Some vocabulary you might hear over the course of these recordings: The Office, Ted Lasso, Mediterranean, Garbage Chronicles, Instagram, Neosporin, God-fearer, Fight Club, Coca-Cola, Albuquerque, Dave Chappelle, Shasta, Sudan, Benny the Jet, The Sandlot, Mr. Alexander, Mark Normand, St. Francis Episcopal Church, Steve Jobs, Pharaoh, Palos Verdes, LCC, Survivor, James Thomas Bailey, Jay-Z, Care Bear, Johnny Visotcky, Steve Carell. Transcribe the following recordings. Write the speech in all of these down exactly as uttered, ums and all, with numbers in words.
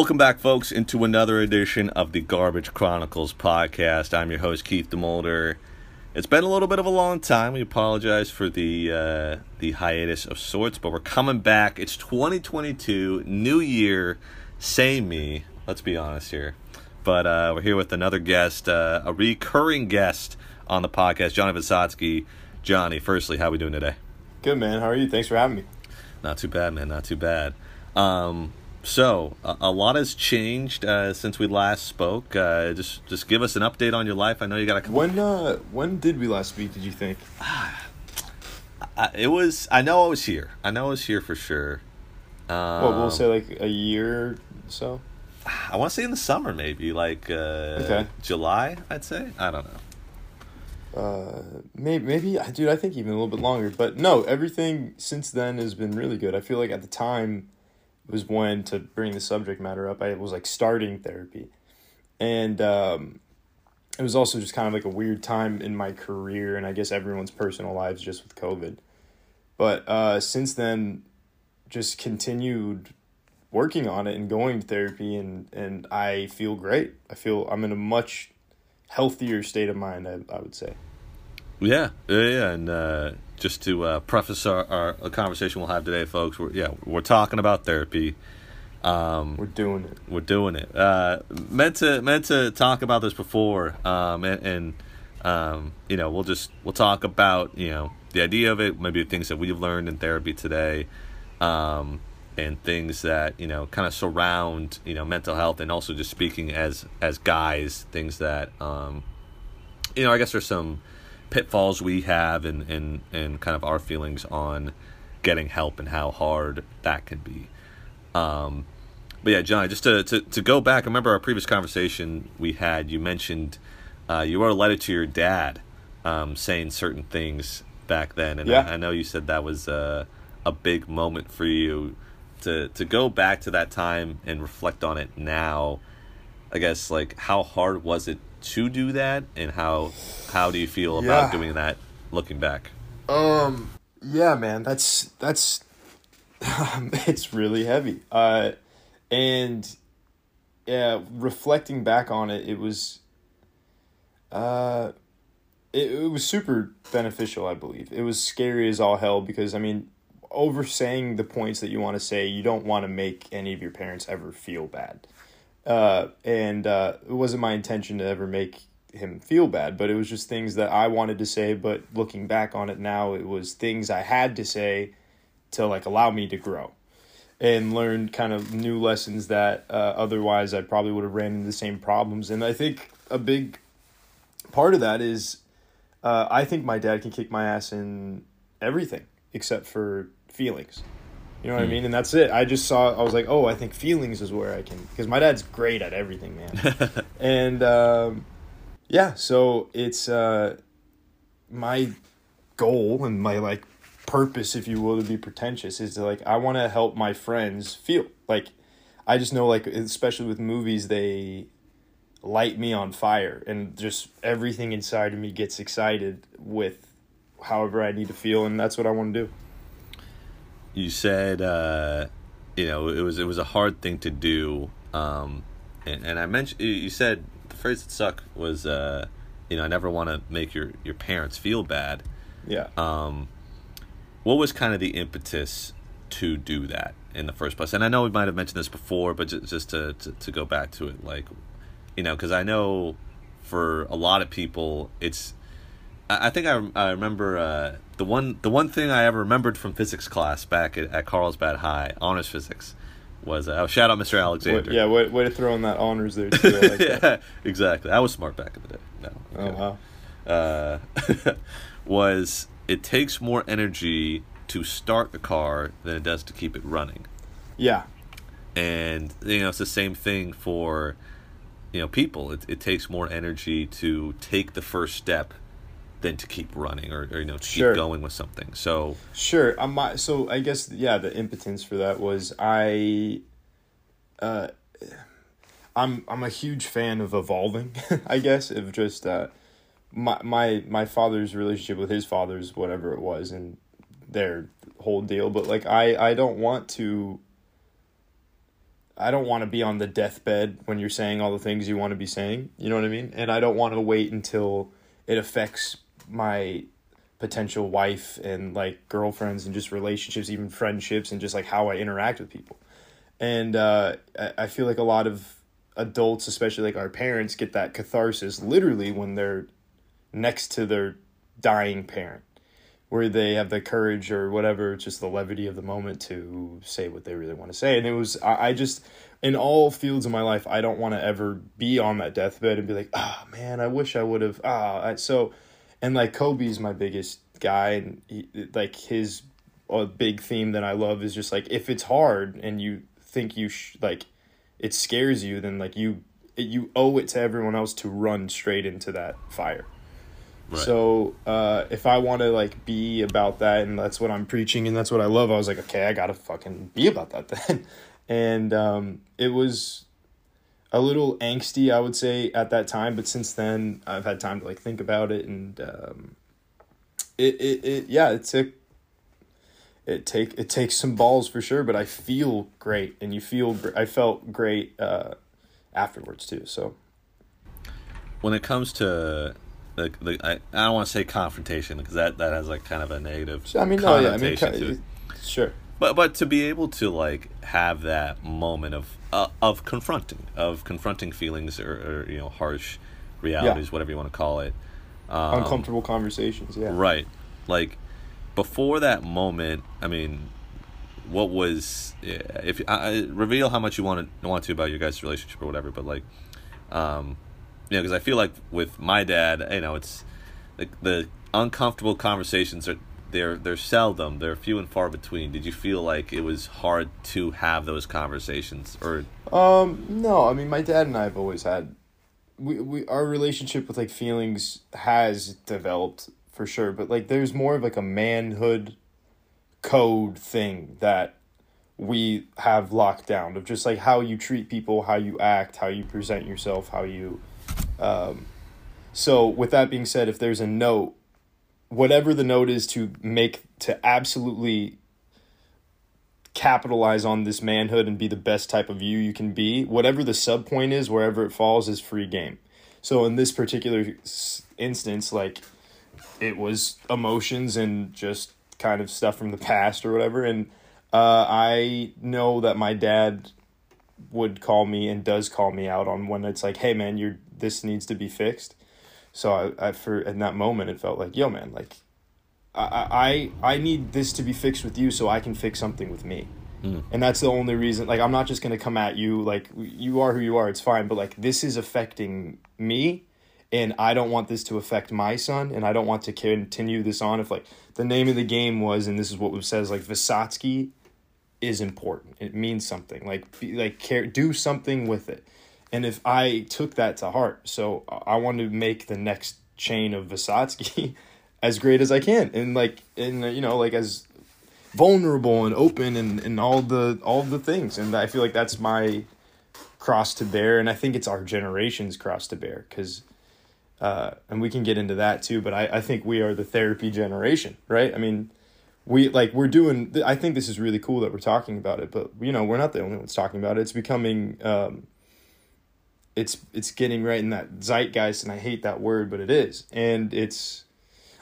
Welcome back, folks, into another edition of the Garbage Chronicles podcast. I'm your host, Keith DeMulder. It's been a little bit of a long time. We apologize for the uh, the hiatus of sorts, but we're coming back. It's twenty twenty-two, new year, same me. Let's be honest here. But uh, we're here with another guest, uh, a recurring guest on the podcast, Johnny Visotcky. Johnny, firstly, how are we doing today? Good, man. How are you? Thanks for having me. Not too bad, man. Not too bad. Um... So, a, a lot has changed uh, since we last spoke. Uh, just just give us an update on your life. I know you got a couple... When, uh, when did we last speak, did you think? I, it was... I know I was here. I know I was here for sure. Um, well, we'll say like a year or so? I want to say in the summer, maybe. Like uh, okay. July, I'd say? I don't know. Uh, maybe, maybe... Dude, I think even a little bit longer. But no, everything since then has been really good. I feel like at the time... was when, to bring the subject matter up, I was like starting therapy, and um it was also just kind of like a weird time in my career, and I guess everyone's personal lives just with COVID. But uh since then, just continued working on it and going to therapy, and and I feel great. I feel I'm in a much healthier state of mind, I, I would say. Yeah, yeah, and uh, just to uh, preface our, our conversation we'll have today, folks, we're, yeah, we're talking about therapy. Um, we're doing it. We're doing it. Uh, meant to meant to talk about this before, um, and, and um, you know, we'll just we'll talk about you know the idea of it, maybe things that we've learned in therapy today, um, and things that you know kind of surround you know mental health, and also just speaking as as guys, things that um, you know I guess there's some pitfalls we have, and, and, and kind of our feelings on getting help and how hard that can be. Um, but yeah, John, just to, to, to go back, I remember our previous conversation we had, you mentioned uh, you wrote a letter to your dad um, saying certain things back then. And yeah. I, I know you said that was a, a big moment for you to, to go back to that time and reflect on it now. I guess, like, how hard was it to do that, and how how do you feel about yeah. doing that looking back? Um yeah, man, that's that's it's really heavy. Uh and yeah, reflecting back on it, it was uh it, it was super beneficial, I believe. It was scary as all hell, because I mean, over saying the points that you want to say, you don't want to make any of your parents ever feel bad. Uh, and, uh, it wasn't my intention to ever make him feel bad, but it was just things that I wanted to say. But looking back on it now, it was things I had to say to like allow me to grow and learn kind of new lessons that, uh, otherwise I probably would have ran into the same problems. And I think a big part of that is, uh, I think my dad can kick my ass in everything except for feelings. You know what hmm. I mean? And that's it. I just saw, I was like, oh, I think feelings is where I can, because my dad's great at everything, man. and, um, yeah, so it's, uh, my goal and my like purpose, if you will, to be pretentious, is to like, I want to help my friends feel like, I just know, like, especially with movies, they light me on fire, and just everything inside of me gets excited with however I need to feel. And that's what I want to do. You said, uh, you know, it was it was a hard thing to do, um, and and I mentioned you said the phrase that stuck was, uh, you know, I never want to make your, your parents feel bad. Yeah. Um, what was kind of the impetus to do that in the first place? And I know we might have mentioned this before, but just just to to, to go back to it, like, you know, because I know for a lot of people, it's. I think I I remember uh, the one the one thing I ever remembered from physics class back at, at Carlsbad High, honors physics, was uh, oh, shout out Mister Alexander. What, yeah, way, way to throw in that honors there too. I like yeah, that. Exactly. I was smart back in the day. No. Okay. Oh wow. Uh, was it takes more energy to start the car than it does to keep it running. Yeah. And you know it's the same thing for, you know, people. It it takes more energy to take the first step than to keep running, or, or you know, to sure. keep going with something. So sure, um, my, so I guess yeah, the impotence for that was I, uh, I'm I'm a huge fan of evolving. I guess of just uh, my my my father's relationship with his father's whatever it was and their whole deal. But like I I don't want to. I don't want to be on the deathbed when you're saying all the things you want to be saying. You know what I mean? And I don't want to wait until it affects my potential wife and, like, girlfriends and just relationships, even friendships, and just, like, how I interact with people. And uh, I feel like a lot of adults, especially, like, our parents, get that catharsis literally when they're next to their dying parent, where they have the courage or whatever, just the levity of the moment to say what they really want to say. And it was, I, I just, in all fields of my life, I don't want to ever be on that deathbed and be like, ah, oh, man, I wish I would have, ah, oh. So, and, like, Kobe's my biggest guy, and he, like, his uh, big theme that I love is just, like, if it's hard and you think you, sh- like, it scares you, then, like, you, you owe it to everyone else to run straight into that fire. Right. So uh, if I want to, like, be about that, and that's what I'm preaching and that's what I love, I was like, okay, I got to fucking be about that then. And um, it was a little angsty, I would say, at that time. But since then, I've had time to, like, think about it. And um, it, it, it, yeah, it took, it take, it takes some balls for sure. But I feel great. And you feel, I felt great uh, afterwards too. So when it comes to... The, the, I, I don't want to say confrontation, because that, that has, like, kind of a negative I mean, connotation no, yeah, I mean, to it. Sure. But but to be able to, like, have that moment of uh, of confronting, of confronting feelings or, or you know, harsh realities, yeah. whatever you want to call it. Um, Uncomfortable conversations, yeah. Right. Like, before that moment, I mean, what was... if I, reveal how much you want to, want to about your guys' relationship or whatever, but, like... um. You know, because I feel like with my dad, you know, it's like the uncomfortable conversations are they're they're seldom, they're few and far between. Did you feel like it was hard to have those conversations, or? Um, no, I mean, my dad and I have always had, we we our relationship with, like, feelings has developed for sure, but, like, there's more of, like, a manhood code thing that we have locked down of just, like, how you treat people, how you act, how you present yourself, how you. Um, so with that being said, if there's a note, whatever the note is to make, to absolutely capitalize on this manhood and be the best type of you you can be, whatever the sub point is, wherever it falls is free game. So in this particular instance, like, it was emotions and just kind of stuff from the past or whatever. And, uh, I know that my dad would call me and does call me out on when it's like, hey man, you're, this needs to be fixed. So I, I for in that moment, it felt like, yo man, like I, I, I need this to be fixed with you so I can fix something with me. Mm. And that's the only reason, like, I'm not just going to come at you. Like, you are who you are. It's fine. But, like, this is affecting me, and I don't want this to affect my son. And I don't want to continue this on. If, like, the name of the game was, and this is what it says, like, Visotcky is important. It means something. Like, be, like, care, do something with it. And if I took that to heart, so I want to make the next chain of Visotcky as great as I can. And, like, and, you know, like, as vulnerable and open and, and all the, all the things. And I feel like that's my cross to bear. And I think it's our generation's cross to bear, because, uh, and we can get into that too, but I, I think we are the therapy generation, right? I mean, we, like, we're doing, I think this is really cool that we're talking about it, but, you know, we're not the only ones talking about it. It's becoming, um, It's it's getting right in that zeitgeist, and I hate that word, but it is. And it's,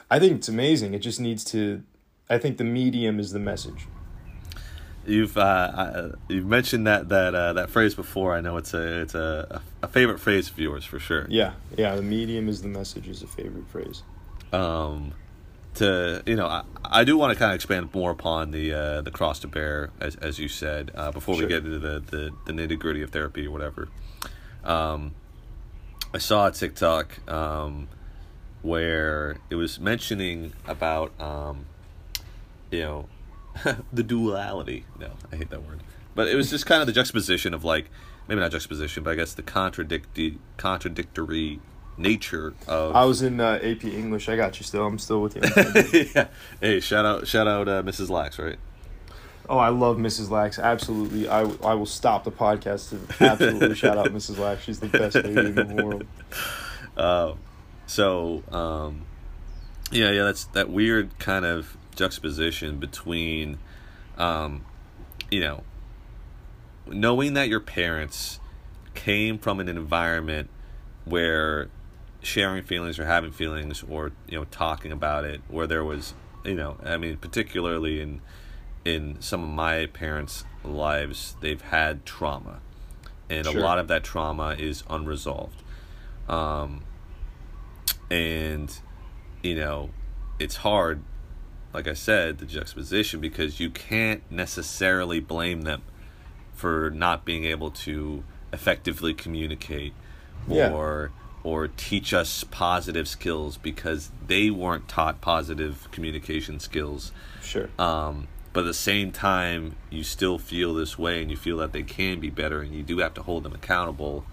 I think it's amazing. It just needs to, I think the medium is the message. You've uh, you've mentioned that that uh, that phrase before. I know it's a it's a, a favorite phrase of yours for sure. Yeah, yeah. The medium is the message is a favorite phrase. Um, to you know, I, I do want to kind of expand more upon the uh, the cross to bear, as as you said, uh, before sure. we get into the the, the nitty gritty of therapy or whatever. Um, I saw a TikTok um, where it was mentioning about, um, you know, the duality. No, I hate that word. But it was just kind of the juxtaposition of, like, maybe not juxtaposition, but I guess the contradicti- contradictory nature of... I was in uh, A P English. I got you still. I'm still with you. Yeah. Hey, shout out, shout out uh, Missus Lax, right? Oh, I love Missus Lax. Absolutely. I, w- I will stop the podcast to absolutely shout out Missus Lax. She's the best lady in the world. Uh, so, um, yeah, yeah, that's that weird kind of juxtaposition between, um, you know, knowing that your parents came from an environment where sharing feelings or having feelings or, you know, talking about it, or there was, you know, I mean, particularly in in some of my parents' lives, they've had trauma. And sure. a lot of that trauma is unresolved. Um, and, you know, it's hard, like I said, the juxtaposition, because you can't necessarily blame them for not being able to effectively communicate yeah. or or teach us positive skills, because they weren't taught positive communication skills. Sure. Um, but at the same time, you still feel this way, and you feel that they can be better, and you do have to hold them accountable.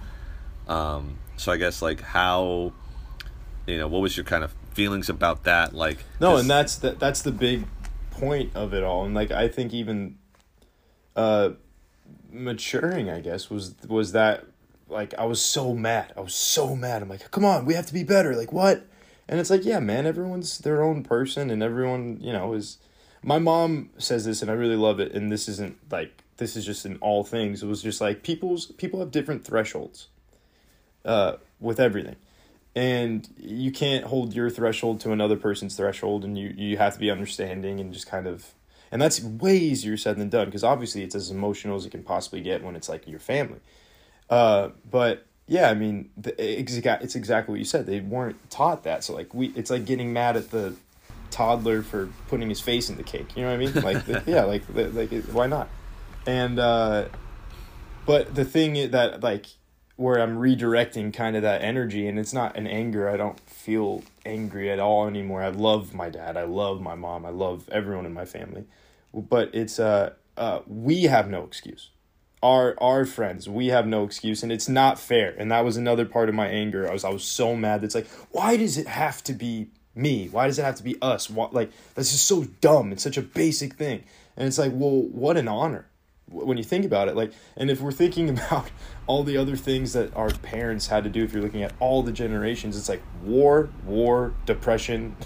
Um, so I guess, like, how, you know, what was your kind of feelings about that? Like, no, and that's the, that's the big point of it all. And like, I think even uh, maturing, I guess, was was that, like, I was so mad. I was so mad. I'm like, come on, we have to be better. Like, what? And it's like, yeah, man, everyone's their own person, and everyone, you know, is... My mom says this, and I really love it, and this isn't, like, this is just in all things. It was just, like, people's people have different thresholds uh, with everything. And you can't hold your threshold to another person's threshold, and you, you have to be understanding and just kind of... And that's way easier said than done, because obviously it's as emotional as it can possibly get when it's, like, your family. Uh, but yeah, I mean, the, it's, it's exactly what you said. They weren't taught that. So like we, it's like getting mad at the toddler for putting his face in the cake. You know what I mean? Like, the, yeah, like, the, like, it, why not? And, uh, but the thing that like, where I'm redirecting kind of that energy, and it's not an anger. I don't feel angry at all anymore. I love my dad. I love my mom. I love everyone in my family, but it's, uh, uh, we have no excuse. Our our friends, we have no excuse, and it's not fair. And that was another part of my anger. I was I was so mad. It's like, why does it have to be me? Why does it have to be us? Why, like, that's just so dumb. It's such a basic thing. And it's like, well, what an honor when you think about it. Like, and if we're thinking about all the other things that our parents had to do, if you're looking at all the generations, it's like war, war, depression,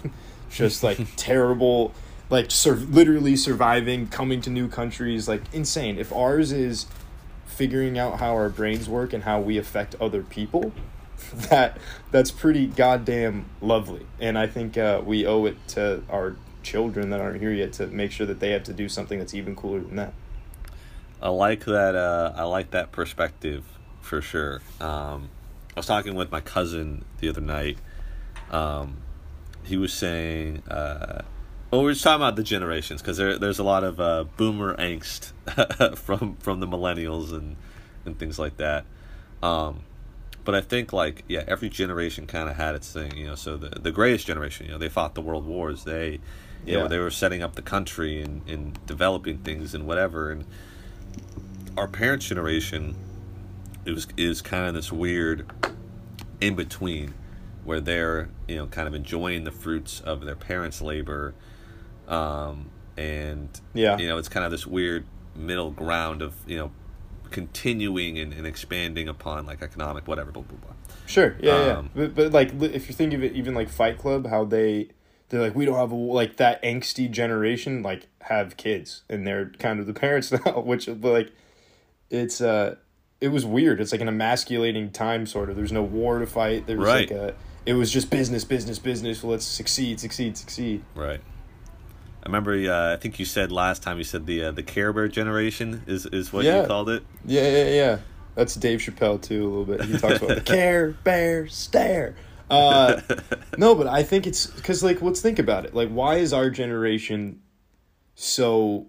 just like terrible, like sur- literally surviving, coming to new countries, like insane. If ours is figuring out how our brains work and how we affect other people, that that's pretty goddamn lovely. And I think uh, we owe it to our children that aren't here yet to make sure that they have to do something that's even cooler than that. I like that. Uh, I like that perspective for sure. Um, I was talking with my cousin the other night. Um, he was saying, uh, well, we're just talking about the generations, because there, there's a lot of uh, boomer angst from from the millennials and, and things like that. Um, but I think, like, yeah, every generation kind of had its thing, you know. So the, the greatest generation, you know, they fought the world wars. They, you yeah. know, they were setting up the country and, and developing things and whatever. And our parents' generation, it was is kind of this weird in between, where they're, you know, kind of enjoying the fruits of their parents' labor. Um, and, yeah. you know, it's kind of this weird middle ground of, you know, continuing and, and expanding upon, like, economic whatever, blah, blah, blah. Sure, yeah, um, yeah. But, but, like, if you think of it, even, like, Fight Club, how they, they're like, we don't have, a, like, that angsty generation, like, have kids. And they're kind of the parents now, which, like, it's, uh, it was weird. It's, like, an emasculating time, sort of. There's no war to fight. There was, right. like, a, it was just business, business, business. Let's succeed, succeed, succeed. Right. I remember, uh, I think you said last time, you said the uh, the Care Bear generation is, is what yeah. you called it. Yeah, yeah, yeah. That's Dave Chappelle, too, a little bit. He talks about the Care Bear stare. Uh, no, but I think it's because, like, let's think about it. Like, why is our generation so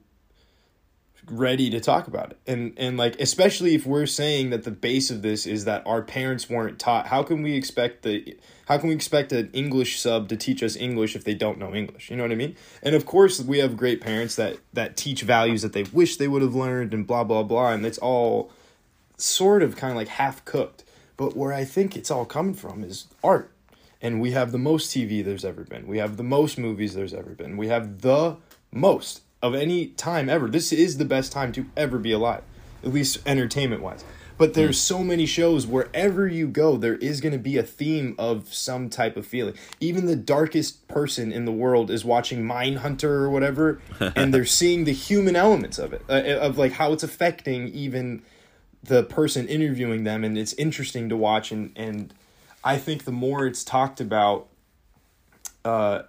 ready to talk about it? And, and like, especially if we're saying that the base of this is that our parents weren't taught, how can we expect the... How can we expect an English sub to teach us English if they don't know English? You know what I mean? And of course, we have great parents that, that teach values that they wish they would have learned and blah, blah, blah. And it's all sort of kind of like half cooked. But where I think it's all coming from is art. And we have the most T V there's ever been. We have the most movies there's ever been. We have the most of any time ever. This is the best time to ever be alive, at least entertainment-wise. But there's mm. so many shows, wherever you go, there is going to be a theme of some type of feeling. Even the darkest person in the world is watching Mindhunter or whatever, and they're seeing the human elements of it, uh, of like how it's affecting even the person interviewing them. And it's interesting to watch. And, and I think the more it's talked about uh,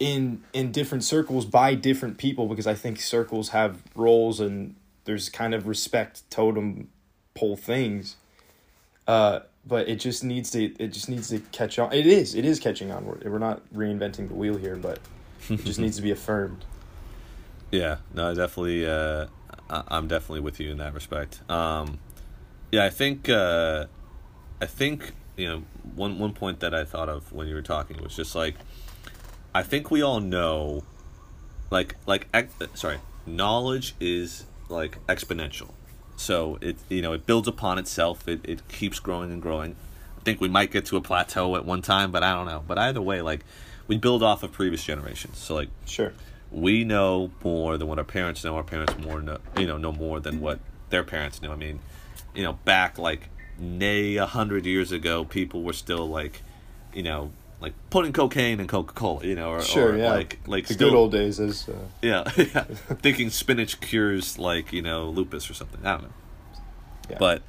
in in different circles by different people, because I think circles have roles and there's kind of respect totem whole things, uh but it just needs to it just needs to catch on. It is it is catching on. We're, we're not reinventing the wheel here, but it just needs to be affirmed. Yeah, no, I definitely uh I- I'm definitely with you in that respect. Um yeah, I think uh I think you know one one point that I thought of when you were talking was just like, I think we all know like like ex- sorry knowledge is like exponential. So it you know it builds upon itself. It it keeps growing and growing. I think we might get to a plateau at one time, but I don't know. But either way, like we build off of previous generations. So like sure, we know more than what our parents know. Our parents more know, you know know more than what their parents knew. I mean, you know back like nay a hundred years ago, people were still like, you know like putting cocaine in Coca-Cola. You know or, sure, or yeah. like like the still, good old days is. Uh... Yeah, yeah. Thinking spinach cures like you know lupus or something. I don't know. Yeah. But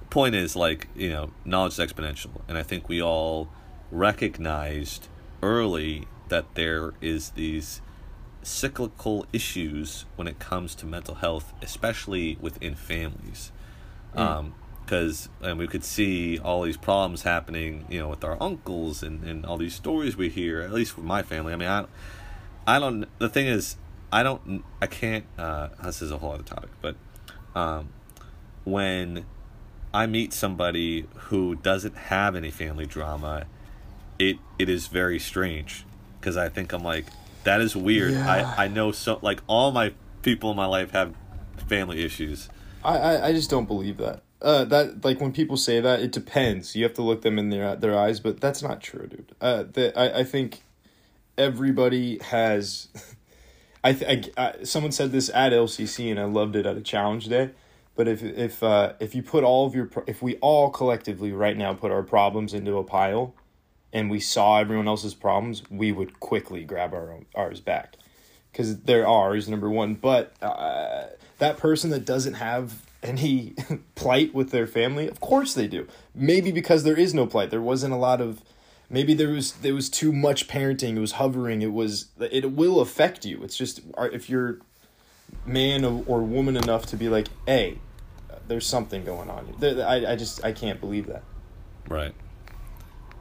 the point is, like, you know, knowledge is exponential. And I think we all recognized early that there is these cyclical issues when it comes to mental health, especially within families. Mm. 'Cause, um, and we could see all these problems happening, you know, with our uncles and, and all these stories we hear, at least with my family. I mean, I, I don't, the thing is, I don't, I can't, uh, this is a whole other topic, but, um, when I meet somebody who doesn't have any family drama, it it is very strange, because I think I'm like, that is weird. Yeah. I, I know so like all my people in my life have family issues. I, I, I just don't believe that. Uh, that like when people say that, it depends. You have to look them in their their eyes, but that's not true, dude. Uh, the, I I think everybody has. I, th- I, I someone said this at L C C and I loved it at a Challenge Day. But if if uh, if you put all of your pro- if we all collectively right now put our problems into a pile, and we saw everyone else's problems, we would quickly grab our own, ours back, because they're ours, number one. But uh, that person that doesn't have any plight with their family, of course they do. Maybe because there is no plight, there wasn't a lot of. Maybe there was there was too much parenting. It was hovering. It was it will affect you. It's just if you're man or woman enough to be like, hey. There's something going on here. I, I just I can't believe that. Right.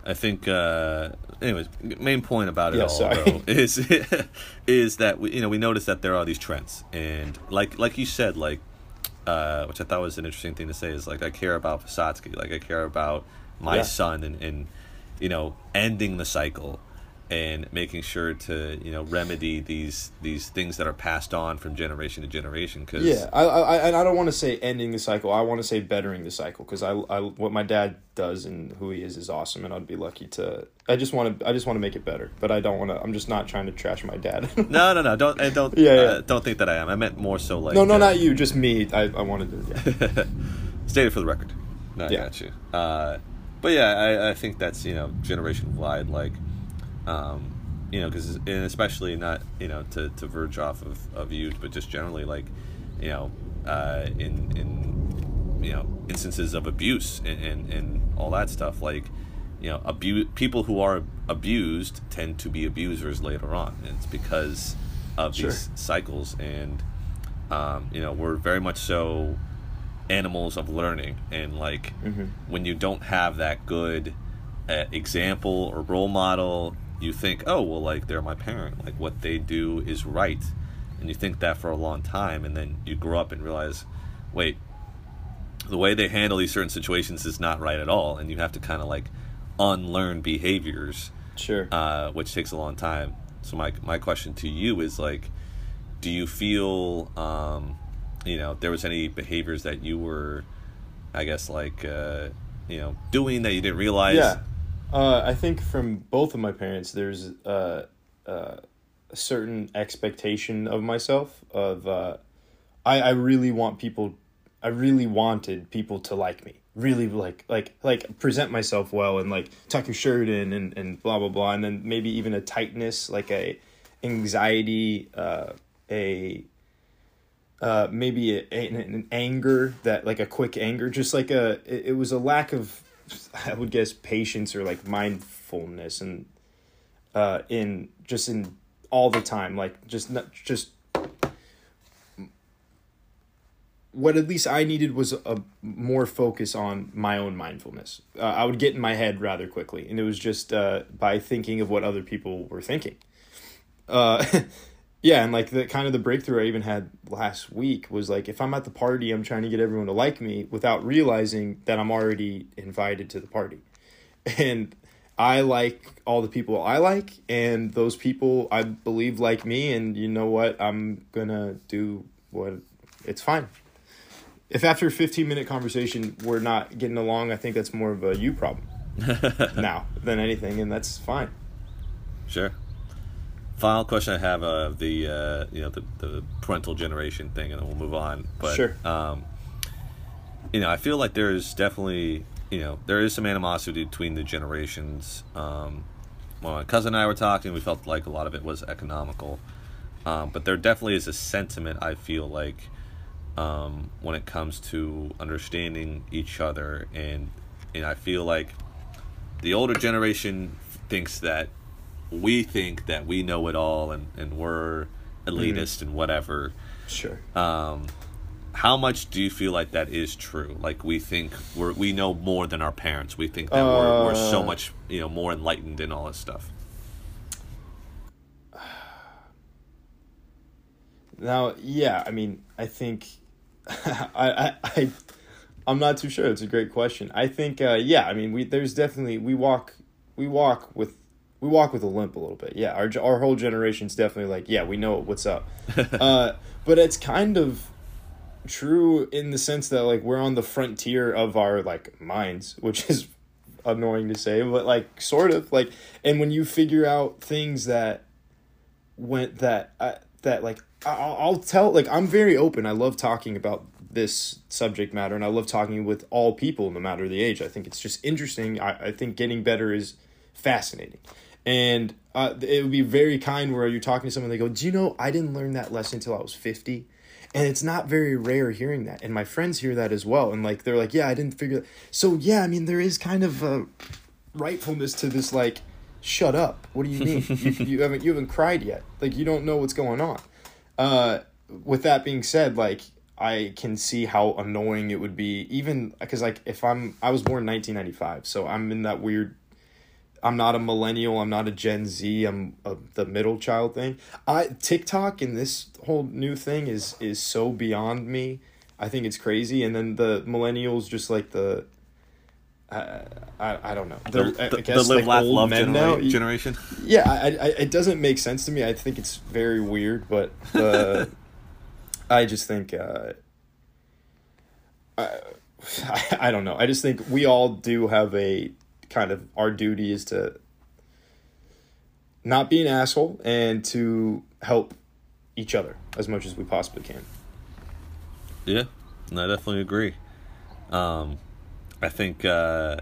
I think. Uh, anyways, main point about it yeah, all sorry. Though, is is that we you know we notice that there are these trends, and like like you said, like uh, which I thought was an interesting thing to say, is like I care about Visotcky, like I care about my yeah. son, and, and you know ending the cycle and making sure to you know remedy these these things that are passed on from generation to generation. Cause yeah, I I and I don't want to say ending the cycle. I want to say bettering the cycle, because I, I what my dad does and who he is is awesome, and I'd be lucky to. I just want to I just want to make it better, but I don't want to. I'm just not trying to trash my dad. no, no, no. Don't I don't yeah, yeah. Uh, don't think that I am. I meant more so like. No, no, uh, not you. Just me. I I wanted to. Yeah. Stated for the record. No, I yeah. got you. Uh, but yeah, I I think that's you know generation wide like. Um, you know, because and especially not you know to, to verge off of, of youth, but just generally like, you know, uh, in in you know instances of abuse and, and, and all that stuff. Like, you know, abu- people who are abused tend to be abusers later on. And it's because of sure. these cycles, and um, you know, we're very much so animals of learning, and like mm-hmm. when you don't have that good. Uh, example or role model, you think, oh well, like they're my parent, like what they do is right, and you think that for a long time, and then you grow up and realize, wait, the way they handle these certain situations is not right at all, and you have to kind of like unlearn behaviors, sure, uh, which takes a long time. So my my question to you is like, do you feel, um, you know, there was any behaviors that you were, I guess like, uh, you know, doing that you didn't realize? Yeah. Uh, I think from both of my parents, there's uh, uh, a certain expectation of myself. Of uh, I, I really want people. I really wanted people to like me, really like, like, like present myself well and like tuck your shirt in and, and blah, blah, blah. And then maybe even a tightness, like a anxiety, uh, a, uh, maybe a, a, an anger that like a quick anger, just like a, it, it was a lack of, I would guess, patience or like mindfulness and, uh, in just in all the time, like just not just, what at least I needed was a more focus on my own mindfulness. Uh, I would get in my head rather quickly, and it was just uh, by thinking of what other people were thinking. Uh, yeah, and like the kind of the breakthrough I even had last week was like, if I'm at the party, I'm trying to get everyone to like me without realizing that I'm already invited to the party. And I like all the people I like, and those people I believe like me, and you know what? I'm gonna do what it's fine. If after a fifteen-minute conversation we're not getting along, I think that's more of a you problem now than anything, and that's fine. Sure. Final question I have of uh, the uh, you know the, the parental generation thing, and then we'll move on. But, sure. Um, you know, I feel like there is definitely you know there is some animosity between the generations. Um, when my cousin and I were talking, we felt like a lot of it was economical, um, but there definitely is a sentiment I feel like. Um, when it comes to understanding each other, and and I feel like the older generation thinks that we think that we know it all, and, and we're elitist mm-hmm. and whatever. Sure. Um, how much do you feel like that is true? Like we think we're we know more than our parents. We think that uh, we're we're so much you know more enlightened and all this stuff. Now, yeah, I mean, I think. I, I, I, I'm not too sure. It's a great question. I think, uh, yeah, I mean, we, there's definitely, we walk, we walk with, we walk with a limp a little bit. Yeah. Our, our whole generation's definitely like, yeah, we know what's up. uh, but it's kind of true in the sense that like, we're on the frontier of our like minds, which is annoying to say, but like sort of like, and when you figure out things that went that, uh, that like, I'll tell, like, I'm very open. I love talking about this subject matter, and I love talking with all people, no matter the age. I think it's just interesting. I, I think getting better is fascinating. And uh, it would be very kind where you're talking to someone, they go, do you know, I didn't learn that lesson until I was fifty. And it's not very rare hearing that. And my friends hear that as well. And, like, they're like, yeah, I didn't figure that. So, yeah, I mean, there is kind of a rightfulness to this, like, shut up. What do you mean? you, you haven't you haven't cried yet. Like, you don't know what's going on. Uh, with that being said, like, I can see how annoying it would be, even because, like, if I'm, I was born in nineteen ninety-five, so I'm in that weird, I'm not a millennial, I'm not a Gen Z, I'm a, the middle child thing. I, TikTok and this whole new thing is, is so beyond me. I think it's crazy. And then the millennials, just like the, uh, I, I don't know. The, the, I guess, the live, like, laugh, love genera- generation? Yeah, I, I, it doesn't make sense to me. I think it's very weird, but uh, I just think... Uh, I, I don't know. I just think we all do have a kind of... Our duty is to not be an asshole and to help each other as much as we possibly can. Yeah, no, I definitely agree. Um... I think, uh,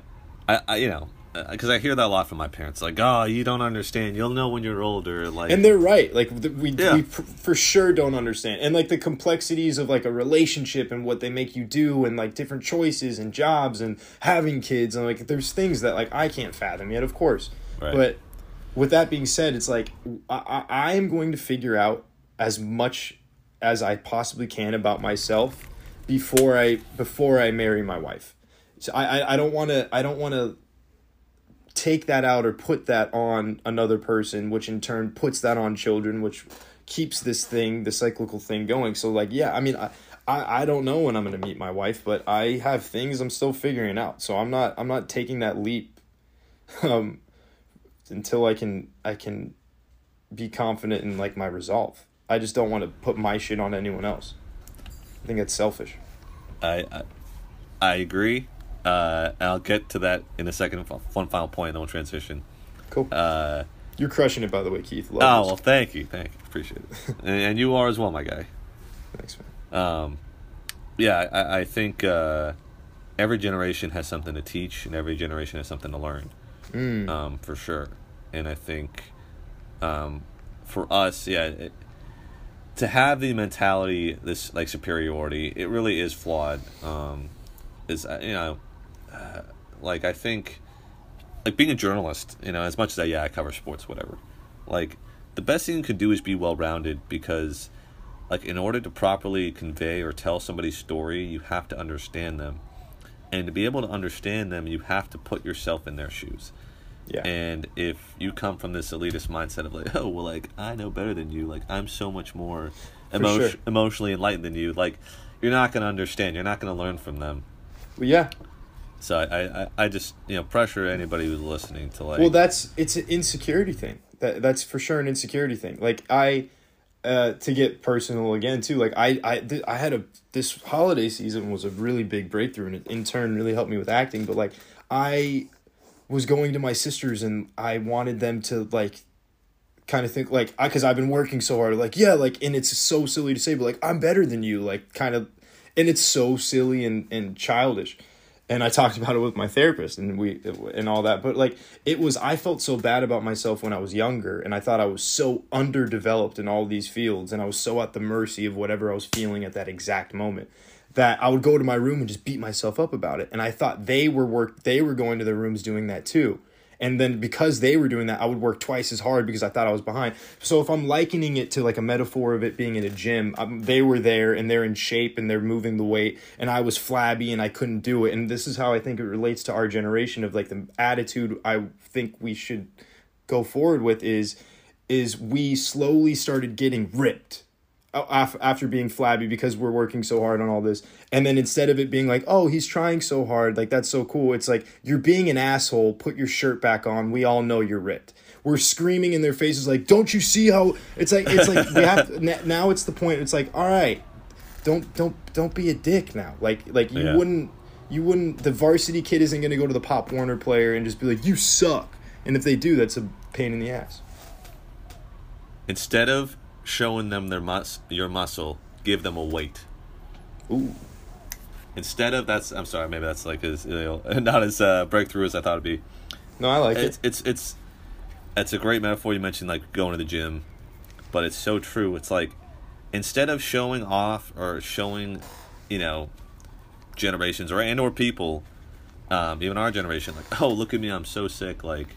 I, I you know, because I hear that a lot from my parents. Like, oh, you don't understand. You'll know when you're older. Like, and they're right. Like, the, we yeah. we pr- for sure don't understand. And, like, the complexities of, like, a relationship and what they make you do and, like, different choices and jobs and having kids. And, like, there's things that, like, I can't fathom yet, of course. Right. But with that being said, it's like I, I am going to figure out as much as I possibly can about myself before I before I marry my wife. So I I don't want to I don't want to take that out or put that on another person, which in turn puts that on children, which keeps this thing, the cyclical thing going. So, like, yeah, I mean, I, I, I don't know when I'm going to meet my wife, but I have things I'm still figuring out. So I'm not I'm not taking that leap um, until I can I can be confident in, like, my resolve. I just don't want to put my shit on anyone else. I think that's selfish. I I, I agree. Uh, and I'll get to that in a second. One final point, and then we'll transition. Cool. Uh, You're crushing it, by the way, Keith. Love oh, this. Well, thank you. Thank you. Appreciate it. and, and you are as well, my guy. Thanks, man. Um, yeah, I, I think uh, every generation has something to teach, and every generation has something to learn, mm. um, for sure. And I think um, for us, yeah, it, to have the mentality, this like superiority, it really is flawed. Um, is you know, uh, like I think, like being a journalist, you know, as much as I, yeah, I cover sports, whatever. Like the best thing you could do is be well-rounded, because like in order to properly convey or tell somebody's story, you have to understand them, and to be able to understand them, you have to put yourself in their shoes. Yeah. And if you come from this elitist mindset of like, oh, well, like I know better than you, like I'm so much more emo- sure. emotionally enlightened than you, like you're not going to understand, you're not going to learn from them. Well, yeah. So I, I, I just, you know, pressure anybody who's listening to like. Well, that's it's an insecurity thing. That that's for sure an insecurity thing. Like I, uh, to get personal again too. Like I, I, th- I had a this holiday season was a really big breakthrough, and it in turn really helped me with acting. But like I was going to my sisters, and I wanted them to like kind of think like I, because I've been working so hard. Like yeah, like and it's so silly to say, but like I'm better than you. Like kind of, and it's so silly and, and childish. And I talked about it with my therapist and we and all that. But like it was, I felt so bad about myself when I was younger, and I thought I was so underdeveloped in all these fields, and I was so at the mercy of whatever I was feeling at that exact moment, that I would go to my room and just beat myself up about it. And I thought they were work they were going to their rooms doing that too. And then because they were doing that, I would work twice as hard because I thought I was behind. So if I'm likening it to like a metaphor of it being in a gym, um, they were there and they're in shape and they're moving the weight, and I was flabby and I couldn't do it. And this is how I think it relates to our generation of like the attitude I think we should go forward with is, is we slowly started getting ripped after being flabby because we're working so hard on all this. And then instead of it being like, oh, he's trying so hard, like that's so cool, it's like, you're being an asshole, put your shirt back on, we all know you're ripped. We're screaming in their faces like, don't you see how it's like, it's like we have to, now it's the point, it's like, all right, don't don't don't be a dick now. Like like you yeah. wouldn't you wouldn't the varsity kid isn't going to go to the Pop Warner player and just be like, you suck. And if they do, that's a pain in the ass. Instead of showing them their mus- your muscle, give them a weight. Ooh. Instead of that's, I'm sorry, maybe that's like as, you know, not as uh, breakthrough as I thought it'd be. No, I like it's, it. It's it's it's a great metaphor you mentioned, like going to the gym, but it's so true. It's like instead of showing off or showing, you know, generations or and or people, um, even our generation, like, oh, look at me, I'm so sick, like,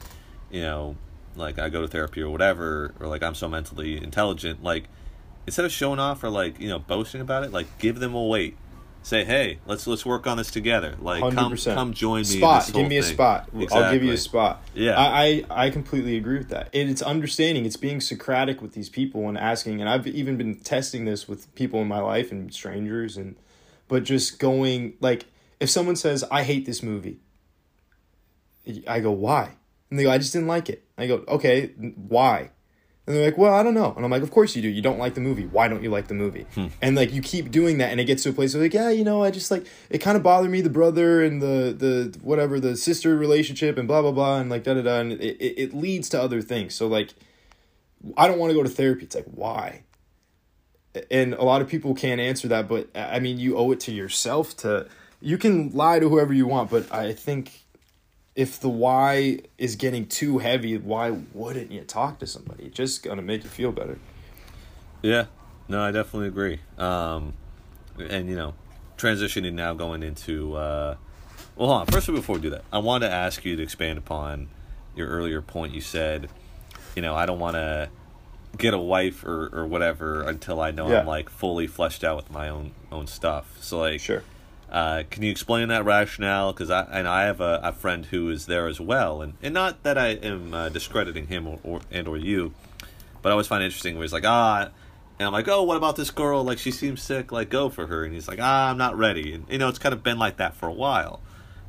you know. Like, I go to therapy or whatever, or, like, I'm so mentally intelligent. Like, instead of showing off or, like, you know, boasting about it, like, give them a weight. Say, hey, let's let's work on this together. Like, come, come join me spot. in this give me a thing. spot. Exactly. I'll give you a spot. Yeah. I, I, I completely agree with that. And it's understanding. It's being Socratic with these people and asking. And I've even been testing this with people in my life and strangers. and But just going, like, if someone says, I hate this movie, I go, why? And they go, I just didn't like it. And I go, okay, why? And they're like, well, I don't know. And I'm like, of course you do. You don't like the movie. Why don't you like the movie? Hmm. And like you keep doing that, and it gets to a place where like, yeah, you know, I just like it kind of bothered me, the brother and the the whatever the sister relationship and blah blah blah and like da da da, and it, it, it leads to other things. So like, I don't want to go to therapy. It's like, why? And a lot of people can't answer that, but I mean, you owe it to yourself to. You can lie to whoever you want, but I think. If the why is getting too heavy, why wouldn't you talk to somebody? It's just going to make you feel better. Yeah. No, I definitely agree. Um, and, you know, transitioning now going into... Uh, well, hold on. First, before we do that, I wanted to ask you to expand upon your earlier point. You said, you know, I don't want to get a wife or, or whatever until I know yeah. I'm, like, fully fleshed out with my own own stuff. So, like... Sure. Uh, can you explain that rationale? Because I and I have a, a friend who is there as well, and, and not that I am uh, discrediting him or, or and or you, but I always find it interesting where he's like, ah, and I'm like, oh, what about this girl? Like, she seems sick. Like, go for her. And he's like, ah, I'm not ready. And you know, it's kind of been like that for a while.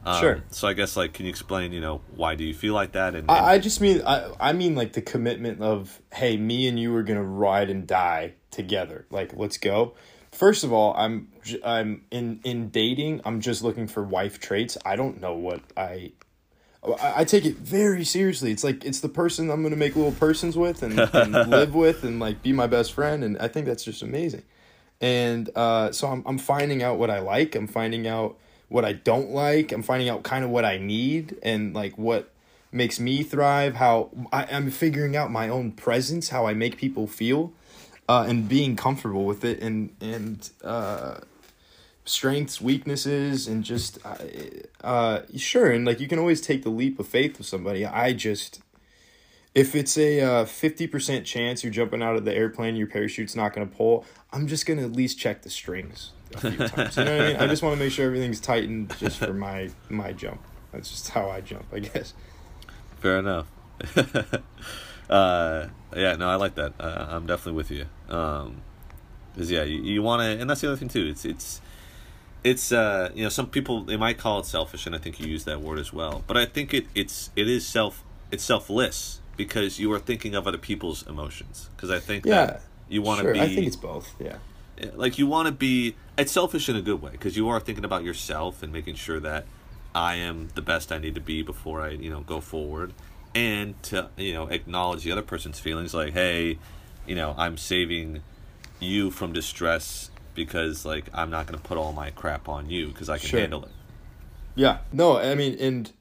Um, sure. So I guess like, can you explain? You know, why do you feel like that? And, and I, I just mean I I mean like the commitment of, hey, me and you are gonna ride and die together. Like, let's go. First of all, I'm I'm in, in dating, I'm just looking for wife traits. I don't know what I, I I take it very seriously. It's like it's the person I'm gonna make little persons with and, and live with and like be my best friend, and I think that's just amazing. And uh, so I'm I'm finding out what I like. I'm finding out what I don't like. I'm finding out kind of what I need and like what makes me thrive. How I, I'm figuring out my own presence, how I make people feel, uh, and being comfortable with it, and and uh, strengths, weaknesses, and just uh, uh, sure. And like you can always take the leap of faith with somebody. I just. If it's a uh, fifty percent chance you're jumping out of the airplane, your parachute's not going to pull, I'm just going to at least check the strings a few times. You know what I mean? I just want to make sure everything's tightened just for my, my jump. That's just how I jump, I guess. Fair enough. uh, yeah, no, I like that. Uh, I'm definitely with you. Um, cause yeah, you, you want to, and that's the other thing too. It's, it's, it's, uh, you know, some people, they might call it selfish, and I think you use that word as well, but I think it, it's, it is self, it's selfless. Because you are thinking of other people's emotions. Because I think yeah, that you want to sure. be... I think it's both, yeah. Like, you want to be... It's selfish in a good way. Because you are thinking about yourself and making sure that I am the best I need to be before I, you know, go forward. And to, you know, acknowledge the other person's feelings. Like, hey, you know, I'm saving you from distress because, like, I'm not going to put all my crap on you because I can sure. handle it. Yeah. No, I mean, and...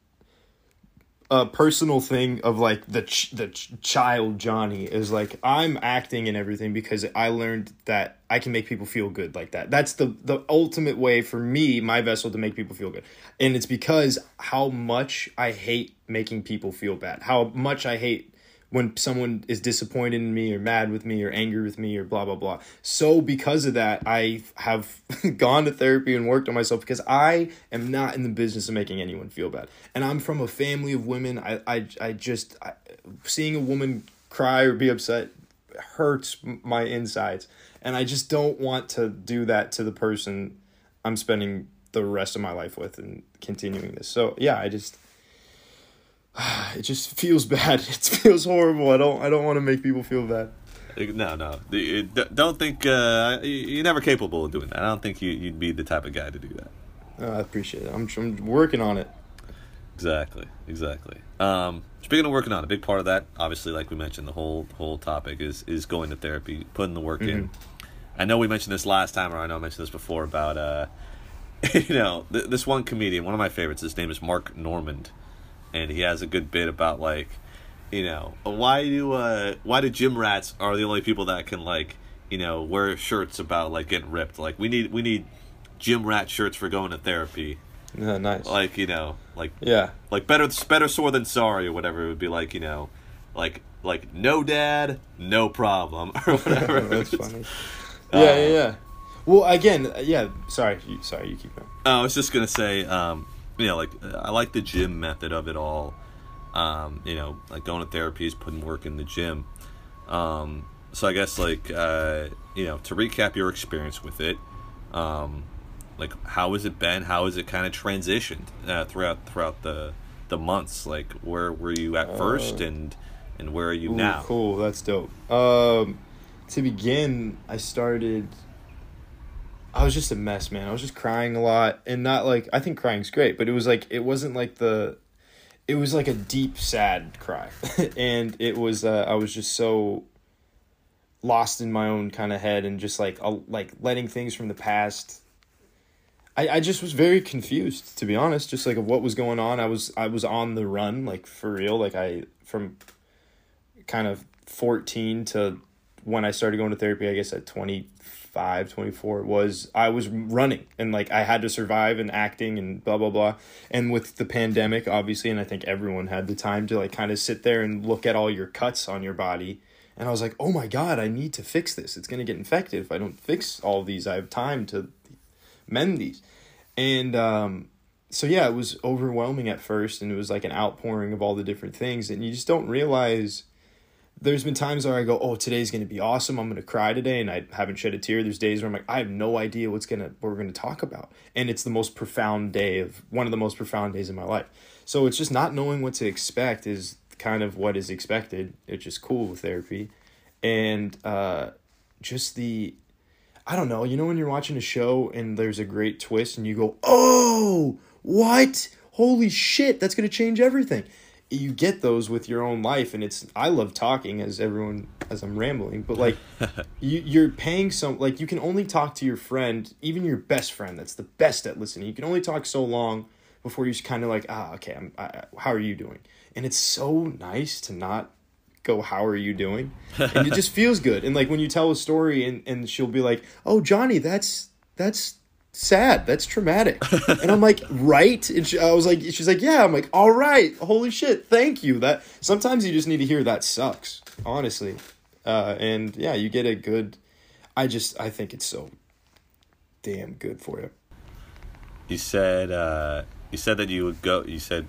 a personal thing of like the ch- the ch- child Johnny is like, I'm acting and everything because I learned that I can make people feel good like that. That's the, the ultimate way for me, my vessel, to make people feel good. And it's because how much I hate making people feel bad, how much I hate when someone is disappointed in me or mad with me or angry with me or blah, blah, blah. So because of that, I have gone to therapy and worked on myself because I am not in the business of making anyone feel bad. And I'm from a family of women. I I, I just, I, seeing a woman cry or be upset hurts my insides. And I just don't want to do that to the person I'm spending the rest of my life with and continuing this. So yeah, I just... it just feels bad. It feels horrible. I don't I don't want to make people feel bad. No, no. Don't think... Uh, you're never capable of doing that. I don't think you, you'd be the type of guy to do that. Oh, I appreciate it. I'm, I'm working on it. Exactly. Exactly. Um, speaking of working on it, a big part of that, obviously, like we mentioned, the whole whole topic is, is going to therapy, putting the work mm-hmm. in. I know we mentioned this last time, or I know I mentioned this before, about... Uh, you know, th- this one comedian, one of my favorites, his name is Mark Normand. And he has a good bit about, like, you know, why do uh, why do gym rats are the only people that can, like, you know, wear shirts about, like, getting ripped? Like, we need we need gym rat shirts for going to therapy. Yeah, nice. Like, you know, like yeah, like better better sore than sorry or whatever. It would be like, you know, like like no dad, no problem or whatever. That's funny. Yeah, um, yeah, yeah. Well, again, yeah. Sorry, you, sorry, you keep going. I was just gonna say. Um, You know, like, I like the gym method of it all. Um, you know, like, going to therapy is putting work in the gym. Um, so I guess, like, uh, you know, to recap your experience with it, um, like, how has it been? How has it kind of transitioned uh, throughout throughout the the months? Like, where were you at uh, first, and, and where are you ooh, now? Cool, that's dope. Um, to begin, I started... I was just a mess, man. I was just crying a lot, and not like, I think crying's great, but it was like, it wasn't like the, it was like a deep, sad cry. And it was, uh, I was just so lost in my own kind of head and just like, uh, like letting things from the past. I, I just was very confused, to be honest, just like of what was going on. I was, I was on the run, like for real. Like I, from kind of fourteen to when I started going to therapy, I guess at twenty-five, twenty-four was I was running, and like I had to survive and acting and blah blah blah, and with the pandemic obviously, and I think everyone had the time to like kind of sit there and look at all your cuts on your body, and I was like, oh my god, I need to fix this. It's gonna get infected if I don't fix all these. I have time to mend these. And um so yeah, it was overwhelming at first, and it was like an outpouring of all the different things, and you just don't realize. There's been times where I go, oh, today's going to be awesome. I'm going to cry today. And I haven't shed a tear. There's days where I'm like, I have no idea what's gonna what we're going to talk about. And it's the most profound day of one of the most profound days of my life. So it's just not knowing what to expect is kind of what is expected. It's just cool with therapy. And uh, just the, I don't know, you know, when you're watching a show and there's a great twist and you go, oh, what? Holy shit, that's going to change everything. You get those with your own life, and it's I love talking, as everyone as I'm rambling, but like you, you're paying some, like you can only talk to your friend, even your best friend that's the best at listening. You can only talk so long before you're just kind of like, ah, okay, I'm, I, how are you doing? And it's so nice to not go, how are you doing? And it just feels good. And like when you tell a story and, and she'll be like, oh, Johnny, that's, that's sad. That's traumatic. And I'm like, right? And she, I was like, she's like, yeah. I'm like, all right. Holy shit. Thank you. That sometimes you just need to hear that sucks, honestly. Uh, and yeah, you get a good, I just, I think it's so damn good for you. You said, uh, you said that you would go, you said,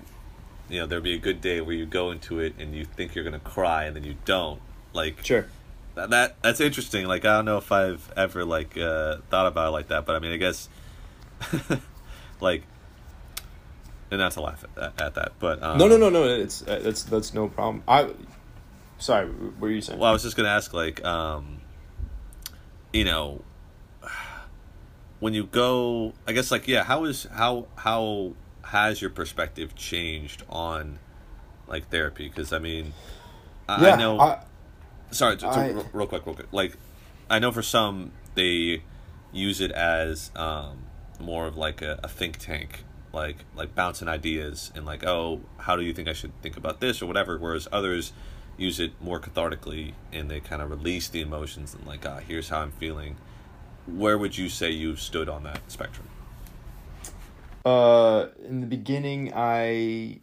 you know, there'd be a good day where you go into it and you think you're going to cry and then you don't. Like, sure. That, that that's interesting. Like, I don't know if I've ever like, uh, thought about it like that, but I mean, I guess like, and not to laugh at that, at that but, um, no, no, no, no. It's, that's, that's no problem. I, sorry, what were you saying? Well, I was just going to ask, like, um, you know, when you go, I guess, like, yeah, how is, how, how has your perspective changed on, like, therapy? Because, I mean, I, yeah, I know, I, sorry, to, I, to, real quick, real quick, like, I know for some, they use it as um, more of, like, a, a think tank, like, like, bouncing ideas, and, like, oh, how do you think I should think about this, or whatever, whereas others use it more cathartically and they kind of release the emotions and like, ah, here's how I'm feeling. Where would you say you've stood on that spectrum? Uh, in the beginning, I,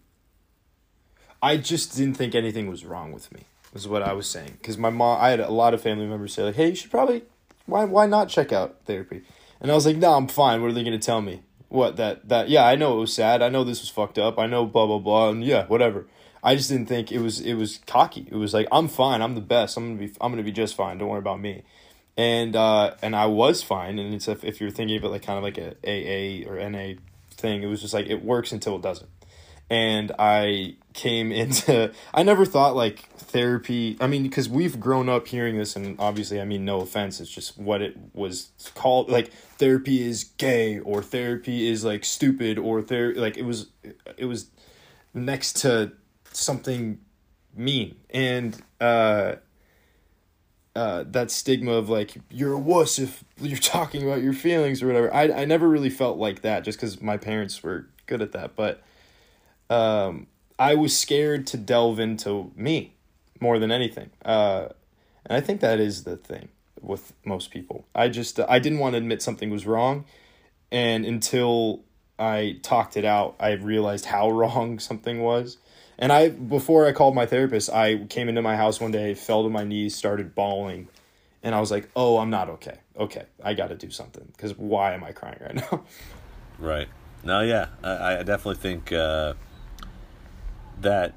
I just didn't think anything was wrong with me, was what I was saying. Cause my mom, I had a lot of family members say like, hey, you should probably, why, why not check out therapy? And I was like, no, nah, I'm fine. What are they going to tell me? What that, that, yeah, I know it was sad. I know this was fucked up. I know blah, blah, blah. And yeah, whatever. I just didn't think it was, it was cocky. It was like, I'm fine. I'm the best. I'm going to be, I'm going to be just fine. Don't worry about me. And, uh, and I was fine. And it's, if, if you're thinking of it, like kind of like a A A or N A thing, it was just like, it works until it doesn't. And I came into, I never thought like therapy, I mean, cause we've grown up hearing this and obviously, I mean, no offense. It's just what it was called. Like therapy is gay or therapy is like stupid or ther-, like it was, it was next to something mean, and uh uh that stigma of like you're a wuss if you're talking about your feelings or whatever. I I never really felt like that just because my parents were good at that, but um I was scared to delve into me more than anything, uh and I think that is the thing with most people. I just uh, I didn't want to admit something was wrong, and until I talked it out I realized how wrong something was. And I, before I called my therapist, I came into my house one day, fell to my knees, started bawling. And I was like, oh, I'm not okay. Okay, I got to do something. Because why am I crying right now? Right. No, yeah. I, I definitely think uh, that,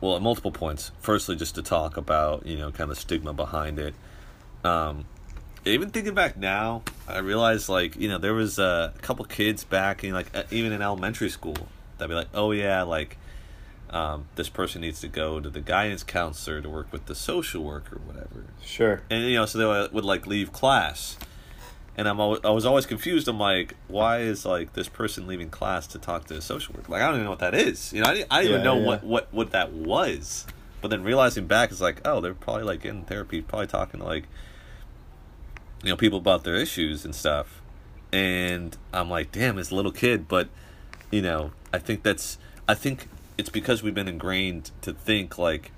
well, at multiple points. Firstly, just to talk about, you know, kind of the stigma behind it. Um, even thinking back now, I realized, like, you know, there was a couple kids back in, like, even in elementary school, that'd be like, oh, yeah, like, Um, this person needs to go to the guidance counselor to work with the social worker, or whatever. Sure. And, you know, so they would, like, leave class. And I'm always, I was always confused. I'm like, why is, like, this person leaving class to talk to a social worker? Like, I don't even know what that is. You know, I didn't, I didn't yeah, even know yeah. what, what, what that was. But then realizing back, it's like, oh, they're probably, like, in therapy, probably talking to, like, you know, people about their issues and stuff. And I'm like, damn, it's a little kid. But, you know, I think that's, I think... it's because we've been ingrained to think like,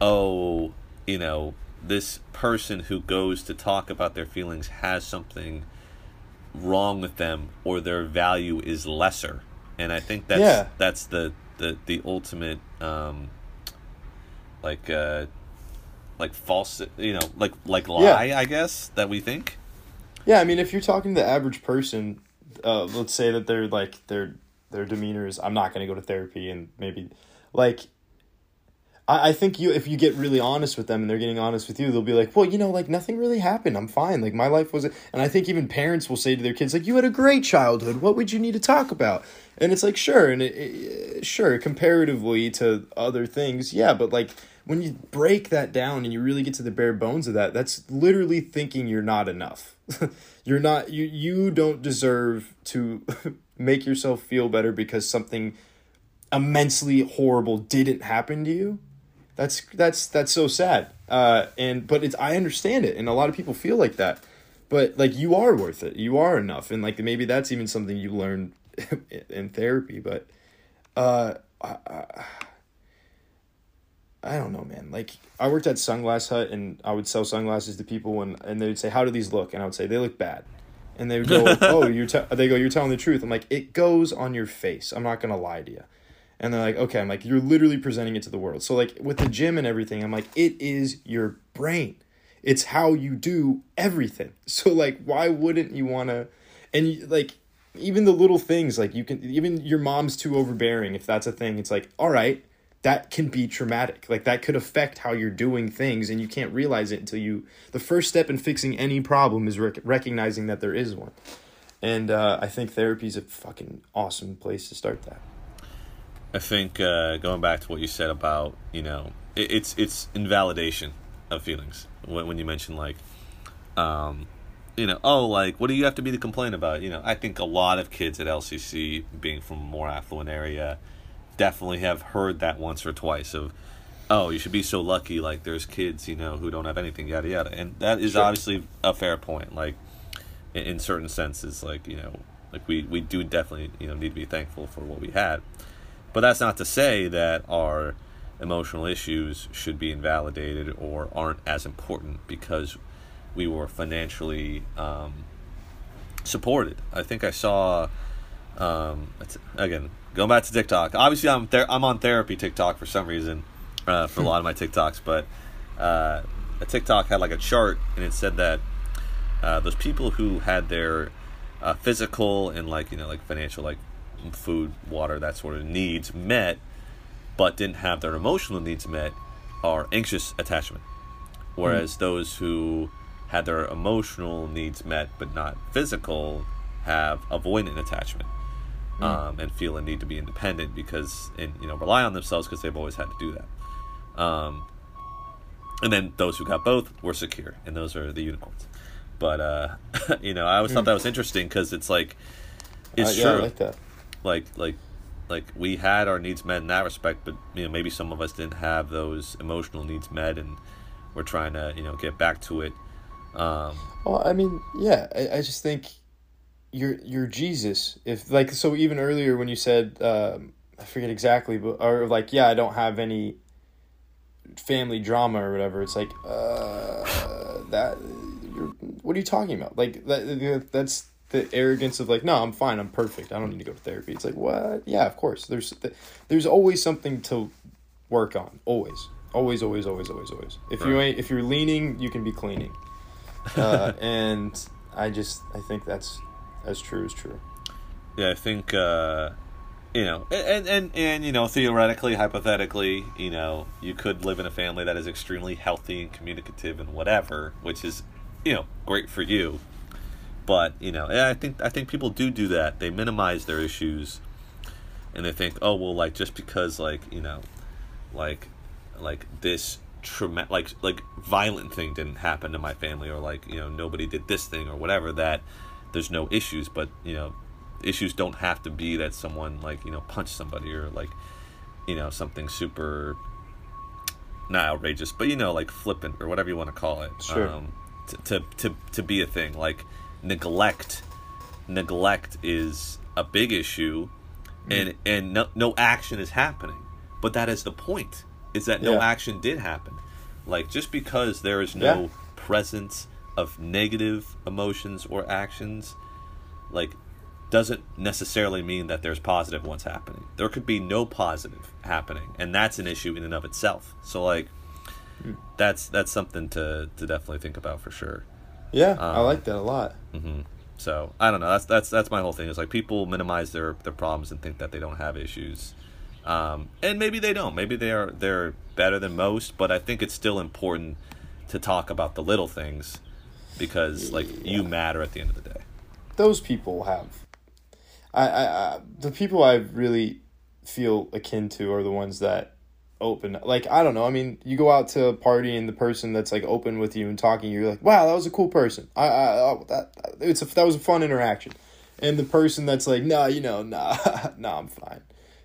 oh, you know, this person who goes to talk about their feelings has something wrong with them or their value is lesser. And I think that's, yeah. that's the, the, the ultimate, um, like, uh, like false, you know, like, like lie, yeah. I guess that we think. Yeah. I mean, if you're talking to the average person, uh, let's say that they're like, they're, their demeanor is, I'm not going to go to therapy, and maybe, like, I, I think you if you get really honest with them and they're getting honest with you, they'll be like, well, you know, like, nothing really happened. I'm fine. Like, my life was, and I think even parents will say to their kids, like, you had a great childhood. What would you need to talk about? And it's like, sure, and it, it, sure, comparatively to other things, yeah, but, like, when you break that down and you really get to the bare bones of that, that's literally thinking you're not enough. You're not, you, you don't deserve to... make yourself feel better because something immensely horrible didn't happen to you. That's that's that's so sad. Uh, and but it's I understand it, and a lot of people feel like that. But like you are worth it. You are enough, and like maybe that's even something you learn in therapy. But uh, I, I, I don't know, man. Like I worked at Sunglass Hut, and I would sell sunglasses to people, and and they'd say, "How do these look?" And I would say, "They look bad." And they would go, "Oh, you're te-, they go, you're telling the truth." I'm like, "It goes on your face. I'm not gonna lie to you." And they're like, "Okay." I'm like, "You're literally presenting it to the world." So like with the gym and everything, I'm like, it is your brain. It's how you do everything. So like, why wouldn't you want to, and like, even the little things, like you can, even your mom's too overbearing. If that's a thing, it's like, all right, that can be traumatic. Like that could affect how you're doing things, and you can't realize it until you, the first step in fixing any problem is rec- recognizing that there is one. And uh, I think therapy is a fucking awesome place to start that. I think uh, going back to what you said about, you know, it, it's it's invalidation of feelings when, when you mention like, um, you know, oh, like, what do you have to be to complain about? You know, I think a lot of kids at L C C, being from a more affluent area, definitely have heard that once or twice of, oh, you should be so lucky, like there's kids, you know, who don't have anything, yada, yada. And that is sure. Obviously a fair point, like, in, in certain senses, like, you know, like we, we do definitely, you know, need to be thankful for what we had. But that's not to say that our emotional issues should be invalidated or aren't as important because we were financially um, supported. I think I saw, um, again, going back to TikTok. Obviously, I'm ther- I'm on therapy TikTok for some reason uh, for a lot of my TikToks. But uh, a TikTok had like a chart, and it said that uh, those people who had their uh, physical and like you know like financial like. food, water, that sort of needs met, but didn't have their emotional needs met, are anxious attachment. Whereas mm-hmm. those who had their emotional needs met but not physical have avoidant attachment mm-hmm. um, and feel a need to be independent because and you know rely on themselves because they've always had to do that. Um, and then those who got both were secure, and those are the unicorns. But uh, you know, I always mm-hmm. thought that was interesting because it's like it's uh, yeah, true. I like that. Like, like, like we had our needs met in that respect, but you know maybe some of us didn't have those emotional needs met, and we're trying to you know get back to it. Um, well, I mean, yeah, I, I just think you're you're Jesus. If like so, even earlier when you said um, I forget exactly, but or like yeah, I don't have any family drama or whatever. It's like uh, that. You're, what are you talking about? Like that. That's. The arrogance of like, no, I'm fine, I'm perfect, I don't need to go to therapy. It's like, what? Yeah, of course. There's th- there's always something to work on. Always, always, always, always, always, always. If right. you ain't, if you're leaning, you can be cleaning. Uh, and I just, I think that's as true as true. Yeah, I think, uh, you know, and, and and you know, theoretically, hypothetically, you know, you could live in a family that is extremely healthy and communicative and whatever, which is, you know, great for you. But, you know, I think I think people do do that. They minimize their issues, and they think, oh, well, like, just because, like, you know, like, like this trauma- like, like violent thing didn't happen to my family, or, like, you know, nobody did this thing or whatever, that there's no issues. But, you know, issues don't have to be that someone, like, you know, punched somebody or, like, you know, something super, not outrageous, but, you know, like flippant or whatever you want to call it. Sure. Um, to, to, to, to be a thing, like... Neglect, neglect is a big issue, and mm. and no no action is happening. But that is the point: is that yeah. no action did happen. Like just because there is no yeah. presence of negative emotions or actions, like doesn't necessarily mean that there's positive ones happening. There could be no positive happening, and that's an issue in and of itself. So like, mm. that's that's something to to definitely think about for sure. Yeah, um, I like that a lot. Mm-hmm. So I don't know. That's that's that's my whole thing. Is like people minimize their, their problems and think that they don't have issues, um, and maybe they don't. Maybe they are they're better than most. But I think it's still important to talk about the little things because like yeah. you matter at the end of the day. Those people have, I, I, I the people I really feel akin to are the ones that. Open like I don't know I mean you go out to a party and the person that's like open with you and talking you're like wow that was a cool person I I oh, that it's a, that was a fun interaction and the person that's like nah you know nah nah I'm fine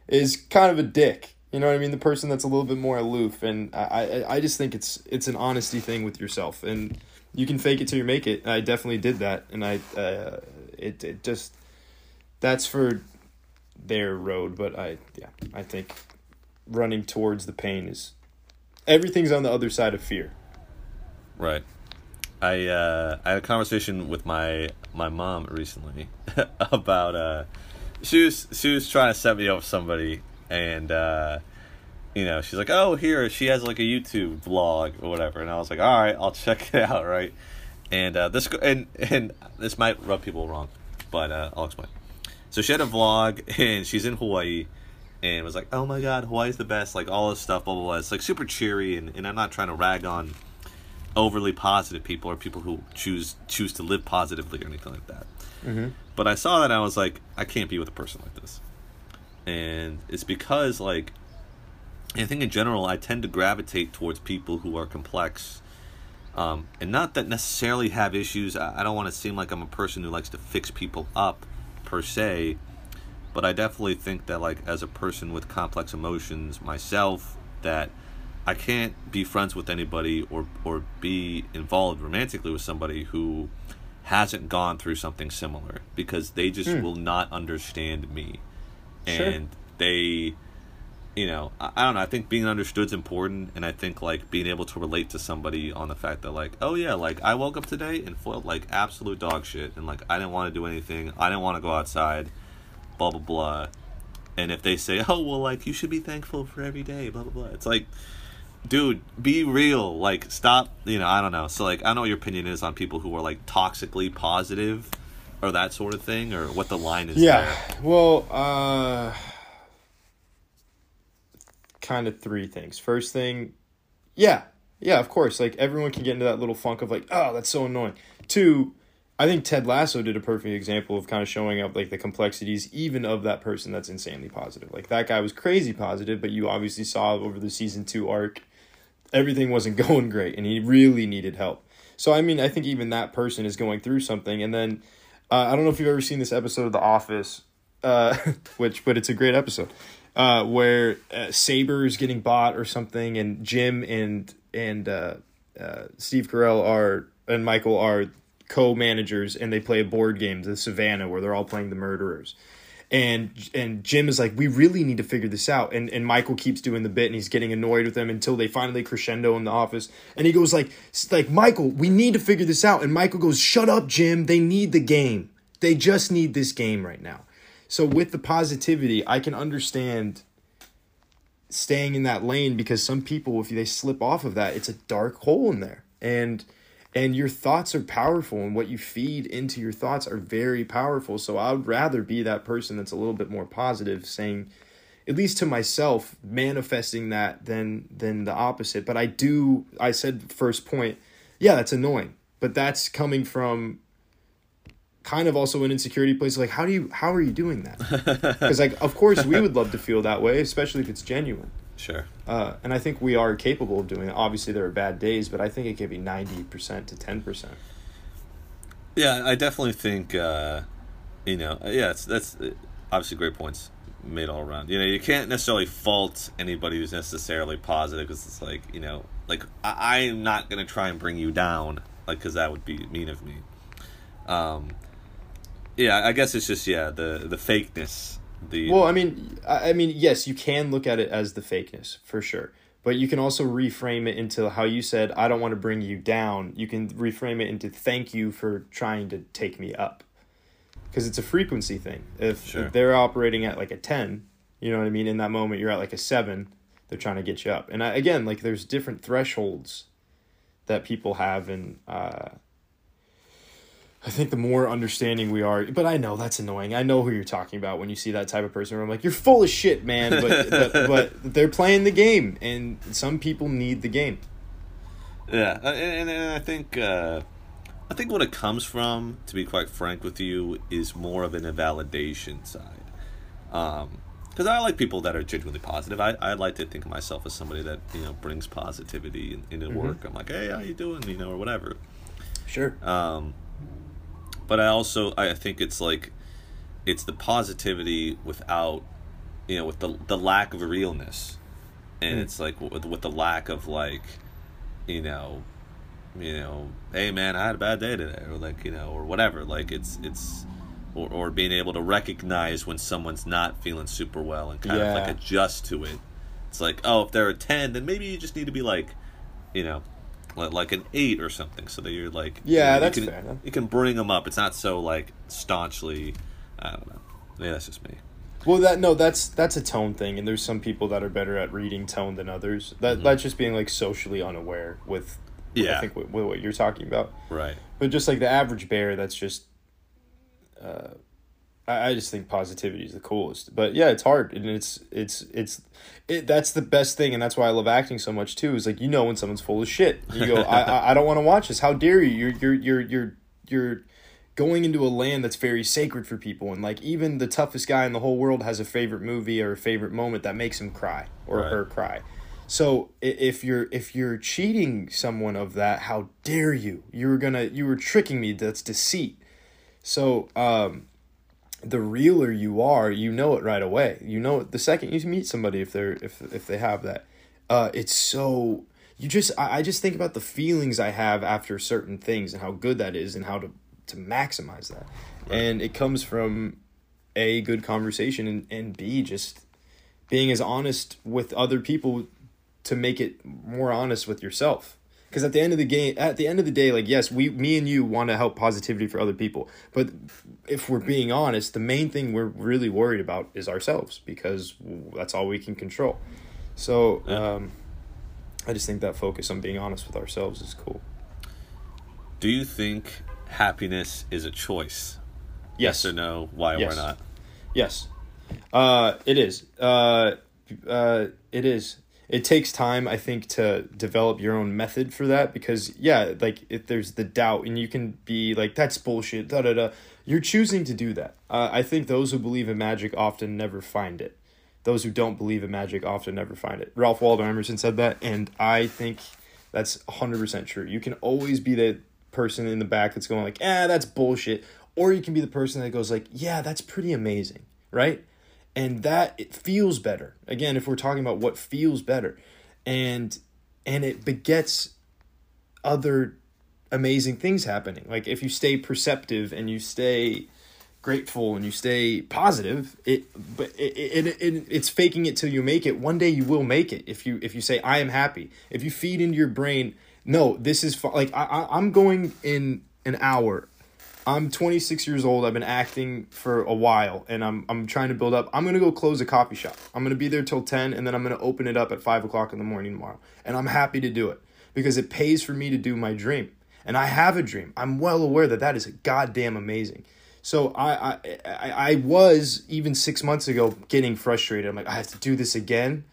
is kind of a dick You know what I mean? The person that's a little bit more aloof. And I, I, I just think it's it's an honesty thing with yourself. And you can fake it till you make it. I definitely did that. And I uh, it it just... That's for their road. But I, yeah, I think running towards the pain is... Everything's on the other side of fear. Right. I uh, I had a conversation with my my mom recently about... Uh, she was, she was trying to set me up with somebody... And, uh, you know, she's like, oh, here, she has, like, a YouTube vlog or whatever. And I was like, all right, I'll check it out, right? And uh, this and and this might rub people wrong, but uh, I'll explain. So she had a vlog, and she's in Hawaii, and was like, oh, my God, Hawaii's the best, like, all this stuff, blah, blah, blah. It's, like, super cheery, and, and I'm not trying to rag on overly positive people or people who choose choose to live positively or anything like that. Mm-hmm. But I saw that, and I was like, I can't be with a person like this. And it's because, like, I think in general, I tend to gravitate towards people who are complex. Um, and not that necessarily have issues. I, I don't want to seem like I'm a person who likes to fix people up, per se. But I definitely think that, like, as a person with complex emotions myself, that I can't be friends with anybody or, or be involved romantically with somebody who hasn't gone through something similar. Because they just mm. will not understand me. And sure. they, you know, I, I don't know. I think being understood is important. And I think, like, being able to relate to somebody on the fact that, like, oh, yeah, like, I woke up today and felt like absolute dog shit. And, like, I didn't want to do anything. I didn't want to go outside, blah, blah, blah. And if they say, oh, well, like, you should be thankful for every day, blah, blah, blah. It's like, dude, be real. Like, stop, you know, I don't know. So, like, I don't know what your opinion is on people who are, like, toxically positive. Or that sort of thing, or what the line is. Yeah, there. well, uh, kind of three things. First thing, yeah, yeah, of course. Like, everyone can get into that little funk of, like, oh, that's so annoying. Two, I think Ted Lasso did a perfect example of kind of showing up, like, the complexities even of that person that's insanely positive. Like, that guy was crazy positive, but you obviously saw over the season two arc, everything wasn't going great, and he really needed help. So, I mean, I think even that person is going through something, and then... Uh, I don't know if you've ever seen this episode of The Office, uh, which but it's a great episode, uh, where uh, Saber is getting bought or something, and Jim and and uh, uh, Steve Carell are and Michael are co-managers, and they play a board game, The Savannah, where they're all playing the murderers, and and Jim is like, we really need to figure this out, and and Michael keeps doing the bit, and he's getting annoyed with them until they finally crescendo in The Office, and he goes like like Michael, we need to figure this out, and Michael goes, shut up, Jim, they need the game, they just need this game right now. So with the positivity, I can understand staying in that lane, because some people, if they slip off of that, it's a dark hole in there, and And your thoughts are powerful, and what you feed into your thoughts are very powerful. So I would rather be that person that's a little bit more positive, saying, at least to myself, manifesting that than than the opposite. But I do, I said first point, yeah, that's annoying. But that's coming from kind of also an insecurity place. Like, how do you, how are you doing that? Because, like, of course we would love to feel that way, especially if it's genuine. Sure. Uh, and I think we are capable of doing it. Obviously, there are bad days, but I think it can be ninety percent to ten percent. Yeah, I definitely think, uh, you know, yeah, it's, that's obviously great points made all around. You know, you can't necessarily fault anybody who's necessarily positive, because it's like, you know, like, I, I'm not going to try and bring you down, like, because that would be mean of me. Um, yeah, I guess it's just, yeah, the, the fakeness. The, well, I mean, I mean, yes, you can look at it as the fakeness, for sure. But you can also reframe it into how you said, I don't want to bring you down. You can reframe it into thank you for trying to take me up. Because it's a frequency thing. If, sure. if they're operating at like a ten, you know what I mean? In that moment, you're at like a seven. They're trying to get you up. And I, again, like, there's different thresholds that people have. And uh, I think the more understanding we are, but I know that's annoying. I know who you're talking about when you see that type of person where I'm like, you're full of shit, man. But but, but they're playing the game, and some people need the game. Yeah, and, and I think uh, I think what it comes from, to be quite frank with you, is more of an invalidation side. Because um, I like people that are genuinely positive. I, I like to think of myself as somebody that, you know, brings positivity into mm-hmm. work. I'm like, hey, how you doing? You know, or whatever. Sure. Um. But I also, I think it's like, it's the positivity without, you know, with the the lack of realness. and mm. it's like with, with the lack of like, you know, you know, hey man, I had a bad day today, or like, you know, or whatever. Like it's it's, or or being able to recognize when someone's not feeling super well and kind yeah. of like adjust to it. It's like, oh, if they're a ten, then maybe you just need to be like, you know, like an eight or something, so that you're like, yeah, you know, that's you can, fair. Enough. You can bring them up. It's not so like staunchly. I don't know. Yeah, that's just me. Well, that no, that's that's a tone thing, and there's some people that are better at reading tone than others. That mm-hmm. that's just being like socially unaware with, yeah. I think with, with what you're talking about, right? But just like the average bear, that's just, uh, I, I just think positivity is the coolest. But yeah, it's hard, and it's it's it's, it, that's the best thing, and that's why I love acting so much too. Is like, you know when someone's full of shit, you go, I, I I don't want to watch this. How dare you? You're you're you're you're you're. going into a land that's very sacred for people, and like even the toughest guy in the whole world has a favorite movie or a favorite moment that makes him cry or right. her cry. So if you're if you're cheating someone of that, how dare you? You were gonna you were tricking me. That's deceit. So um, the realer you are, you know it right away. You know it the second you meet somebody if they're if if they have that. Uh, it's so you just I, I just think about the feelings I have after certain things and how good that is and how to. to maximize that. Right. And it comes from A, good conversation, and, and B, just being as honest with other people to make it more honest with yourself. Because at the end of the game, at the end of the day, like, yes, we, me and you want to help positivity for other people. But if we're being honest, the main thing we're really worried about is ourselves, because that's all we can control. So yeah. um, I just think that focus on being honest with ourselves is cool. Do you think... happiness is a choice? Yes, yes or no? Why yes. or not? Yes, uh, it is. Uh, uh, it is. It takes time, I think, to develop your own method for that, because yeah, like if there's the doubt, and you can be like, "That's bullshit." Da da da. You're choosing to do that. Uh, I think those who believe in magic often never find it. Those who don't believe in magic often never find it. Ralph Waldo Emerson said that, and I think that's one hundred percent true. You can always be the person in the back that's going like, "Ah, eh, that's bullshit," or you can be the person that goes like, "Yeah, that's pretty amazing," right? And that it feels better. Again, if we're talking about what feels better, and and it begets other amazing things happening. Like if you stay perceptive and you stay grateful and you stay positive, it but it, it, it, it it's faking it till you make it. One day you will make it if you if you say, "I am happy." If you feed into your brain, no, this is fun. Like, I, I, I'm going in an hour. I'm twenty-six years old. I've been acting for a while, and I'm I'm trying to build up. I'm going to go close a coffee shop. I'm going to be there till ten, and then I'm going to open it up at five o'clock in the morning tomorrow. And I'm happy to do it because it pays for me to do my dream. And I have a dream. I'm well aware that that is goddamn amazing. So I, I, I, I was, even six months ago, getting frustrated. I'm like, I have to do this again.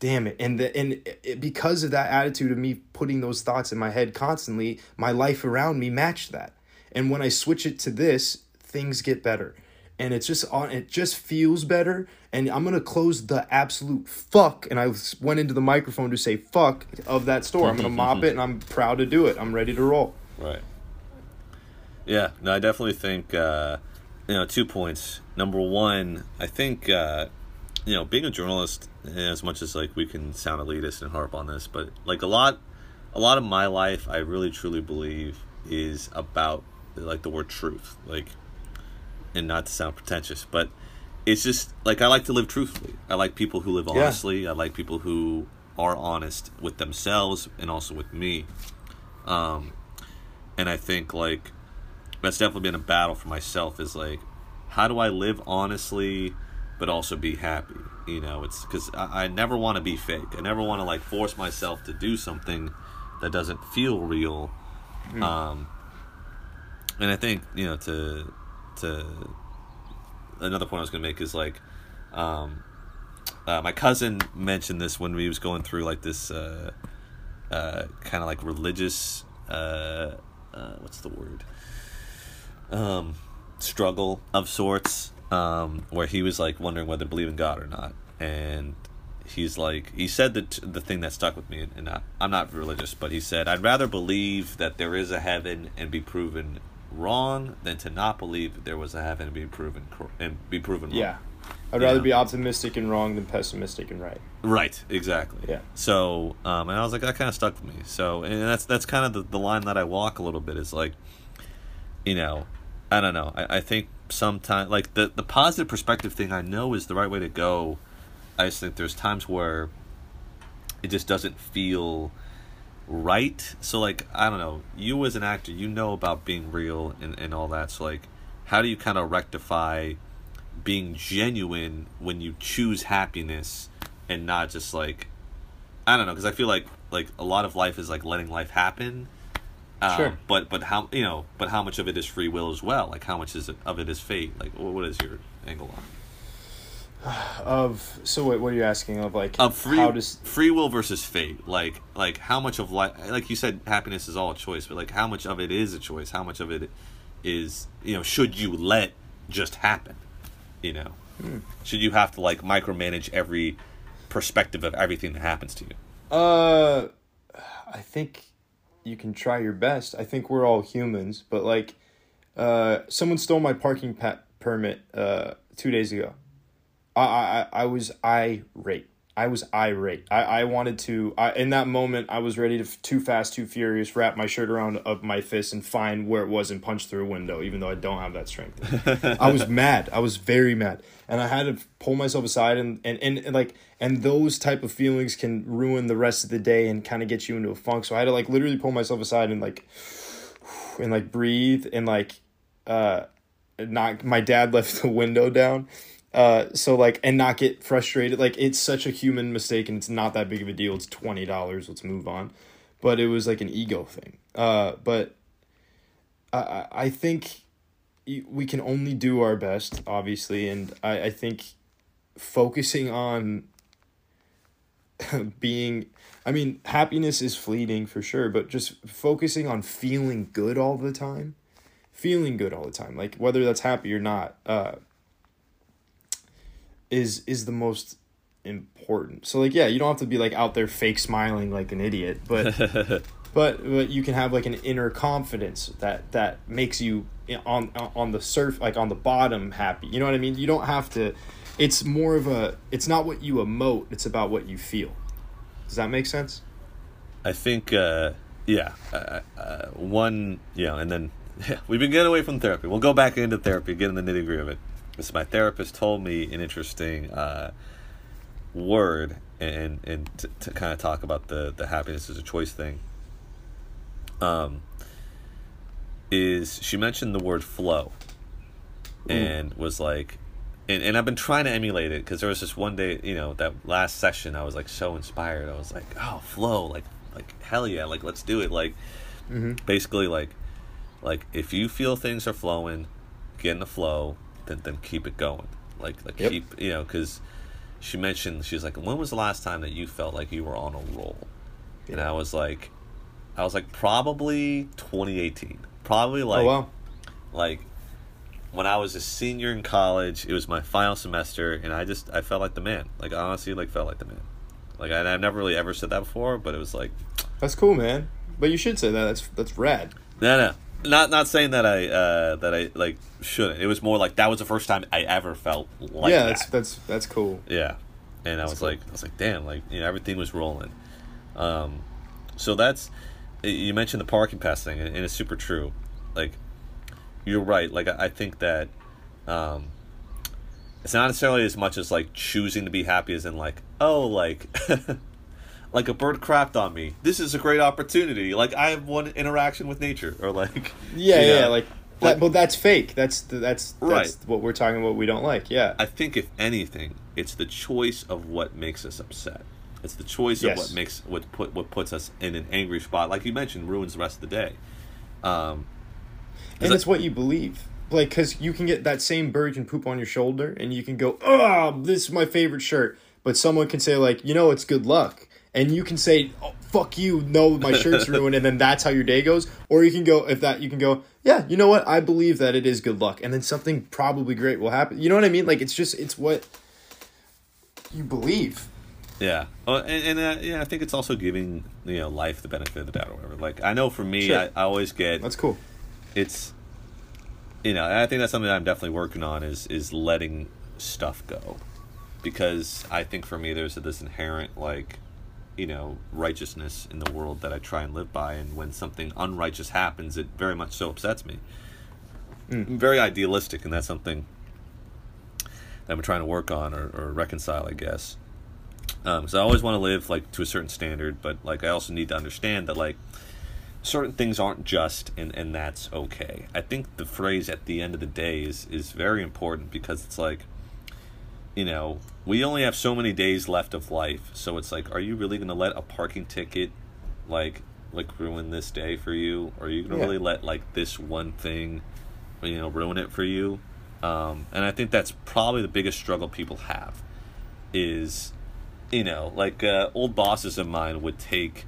Damn it. And the, and it, because of that attitude of me putting those thoughts in my head constantly, my life around me matched that. And when I switch it to this, things get better. And it's just on, it just feels better. And I'm going to close the absolute fuck. And I went into the microphone to say fuck of that store. I'm going to mop it, and I'm proud to do it. I'm ready to roll. Right. Yeah. No, I definitely think, uh, you know, two points. Number one, I think, uh, you know, being a journalist, as much as like we can sound elitist and harp on this, but like a lot a lot of my life, I really truly believe is about like the word truth, like, and not to sound pretentious, but it's just like, I like to live truthfully. I like people who live honestly. Yeah. I like people who are honest with themselves and also with me, um and I think like that's definitely been a battle for myself, is like, how do I live honestly but also be happy? You know, it's because I, I never want to be fake. I never want to like force myself to do something that doesn't feel real. Mm. Um, and I think, you know, to to another point I was going to make is like, um, uh, my cousin mentioned this when we was going through like this uh, uh, kind of like religious, uh, uh, what's the word? Um, struggle of sorts. Um, where he was like wondering whether to believe in God or not, and he's like, he said the t- the thing that stuck with me, and, and I, I'm not religious, but he said, "I'd rather believe that there is a heaven and be proven wrong than to not believe that there was a heaven and be proven cor- and be proven wrong." Yeah, I'd rather yeah. be optimistic and wrong than pessimistic and right. Right, exactly. Yeah. So, um, and I was like, that kind of stuck with me. So, and that's that's kind of the, the line that I walk a little bit is like, you know, I don't know. I, I think sometimes, like, the, the positive perspective thing I know is the right way to go. I just think there's times where it just doesn't feel right. So, like, I don't know. You as an actor, you know about being real and, and all that. So, like, how do you kind of rectify being genuine when you choose happiness and not just, like, I don't know, because I feel like like a lot of life is like letting life happen, um, sure but but how you know but how much of it is free will as well, like how much is it, of it is fate, like what is your angle on of so wait, what are you asking of like of free, how does free will versus fate, like like how much of life, like you said happiness is all a choice, but like how much of it is a choice, how much of it is, you know, should you let just happen? You know, hmm. should you have to like micromanage every perspective of everything that happens to you? Uh, I think you can try your best. I think we're all humans, but like, uh, someone stole my parking pa- permit uh two days ago. I I I was irate. I was irate. I, I wanted to. I in that moment I was ready to too fast, too furious, wrap my shirt around up my fist and find where it was and punch through a window. Even though I don't have that strength, I was mad. I was very mad, and I had to pull myself aside. And, and, and, and like and those type of feelings can ruin the rest of the day and kind of get you into a funk. So I had to like literally pull myself aside and like and like breathe and like uh not. My dad left the window down. Uh, so like, and not get frustrated. Like it's such a human mistake and it's not that big of a deal. It's twenty dollars. Let's move on. But it was like an ego thing. Uh, but I, I think we can only do our best, obviously. And I, I think focusing on being, I mean, happiness is fleeting for sure, but just focusing on feeling good all the time, feeling good all the time. Like whether that's happy or not, uh, is is the most important. So like yeah, you don't have to be like out there fake smiling like an idiot, but but but you can have like an inner confidence that that makes you on on the surf like on the bottom happy. You know what I mean? You don't have to, it's more of a, it's not what you emote, it's about what you feel. Does that make sense? I think uh yeah, uh, uh, one yeah, and then yeah, we've been getting away from therapy. We'll go back into therapy, get in the nitty-gritty of it. So my therapist told me an interesting uh, word and and to, to kind of talk about the, the happiness is a choice thing. Um, is she mentioned the word flow and Ooh. was like, and, and I've been trying to emulate it because there was this one day, you know, that last session I was like so inspired. I was like, oh, flow, like, like hell yeah, like let's do it. Like mm-hmm. basically like, like if you feel things are flowing, get in the flow. Then, then keep it going, like like yep. keep you know, because she mentioned she's like, when was the last time that you felt like you were on a roll? Yeah. And I was like, I was like probably twenty eighteen, probably like oh, wow. like when I was a senior in college. It was my final semester, and I just I felt like the man, like honestly, like felt like the man, like and I've never really ever said that before, but it was like that's cool, man. But you should say that. That's that's rad. No, no. Not not saying that I uh, that I like shouldn't. It was more like that was the first time I ever felt like yeah, that. Yeah, that's that's that's cool. Yeah, and that's I was cool. like I was like damn, like you know everything was rolling. Um, so that's you mentioned the parking pass thing, and, and it's super true. Like you're right. Like I, I think that um, it's not necessarily as much as like choosing to be happy as in like oh like. Like a bird crapped on me. This is a great opportunity. Like I have one interaction with nature, or like yeah, yeah, know, like. That, like but that's fake. That's that's right. That's what we're talking about. We don't like. Yeah. I think if anything, it's the choice of what makes us upset. It's the choice yes. of what makes what put what puts us in an angry spot. Like you mentioned, ruins the rest of the day. Um, and it's I, what you believe. Like because you can get that same bird can poop on your shoulder, and you can go, oh, this is my favorite shirt. But someone can say like, you know, it's good luck. And you can say, oh, fuck you, no, my shirt's ruined, and then that's how your day goes. Or you can go, if that, you can go, yeah, you know what? I believe that it is good luck. And then something probably great will happen. You know what I mean? Like, it's just, it's what you believe. Yeah. Uh, and and uh, yeah, I think it's also giving, you know, life the benefit of the doubt or whatever. Like, I know for me, sure. I, I always get. That's cool. It's, you know, I think that's something that I'm definitely working on is, is letting stuff go, because I think for me there's this inherent, like, you know, righteousness in the world that I try and live by, and when something unrighteous happens, it very much so upsets me. Mm. I'm very idealistic, and that's something that I'm trying to work on or, or reconcile, I guess. Um, so I always want to live, like, to a certain standard, but, like, I also need to understand that, like, certain things aren't just, and, and that's okay. I think the phrase "at the end of the day" is, is very important, because it's like, you know, we only have so many days left of life, so it's like, are you really going to let a parking ticket, like, like ruin this day for you? Or are you going to yeah. really let, like, this one thing, you know, ruin it for you? Um, and I think that's probably the biggest struggle people have is, you know, like, uh, old bosses of mine would take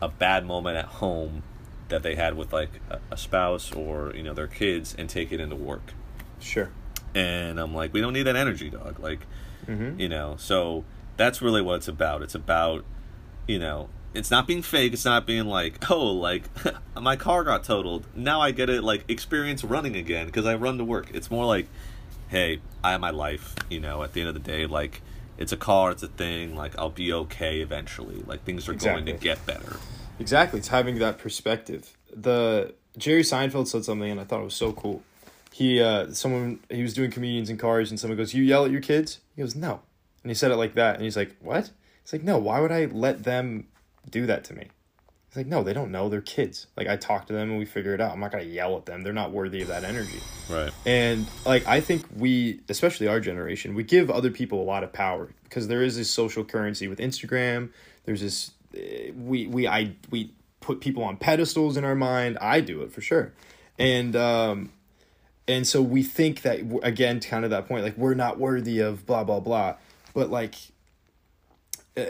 a bad moment at home that they had with, like, a, a spouse or, you know, their kids, and take it into work. Sure. And I'm like, we don't need that energy, dog. Like, mm-hmm. you know, so that's really what it's about. It's about, you know, it's not being fake. It's not being like, oh, like, my car got totaled. Now I get to, like, experience running again because I run to work. It's more like, hey, I have my life, you know, at the end of the day. Like, it's a car. It's a thing. Like, I'll be okay eventually. Like, things are exactly. going to get better. Exactly. It's having that perspective. The Jerry Seinfeld said something, and I thought it was so cool. He, uh, someone, he was doing comedians in cars, and someone goes, "You yell at your kids?" He goes, "No." And he said it like that. And he's like, "What?" He's like, "No, why would I let them do that to me?" He's like, "No, they don't know. They're kids. Like, I talk to them and we figure it out. I'm not going to yell at them. They're not worthy of that energy." Right. And, like, I think we, especially our generation, we give other people a lot of power because there is this social currency with Instagram. There's this, we, we, I, we put people on pedestals in our mind. I do it for sure. And, um, And so we think that, again, kind of that point, like, we're not worthy of blah, blah, blah. But, like, uh,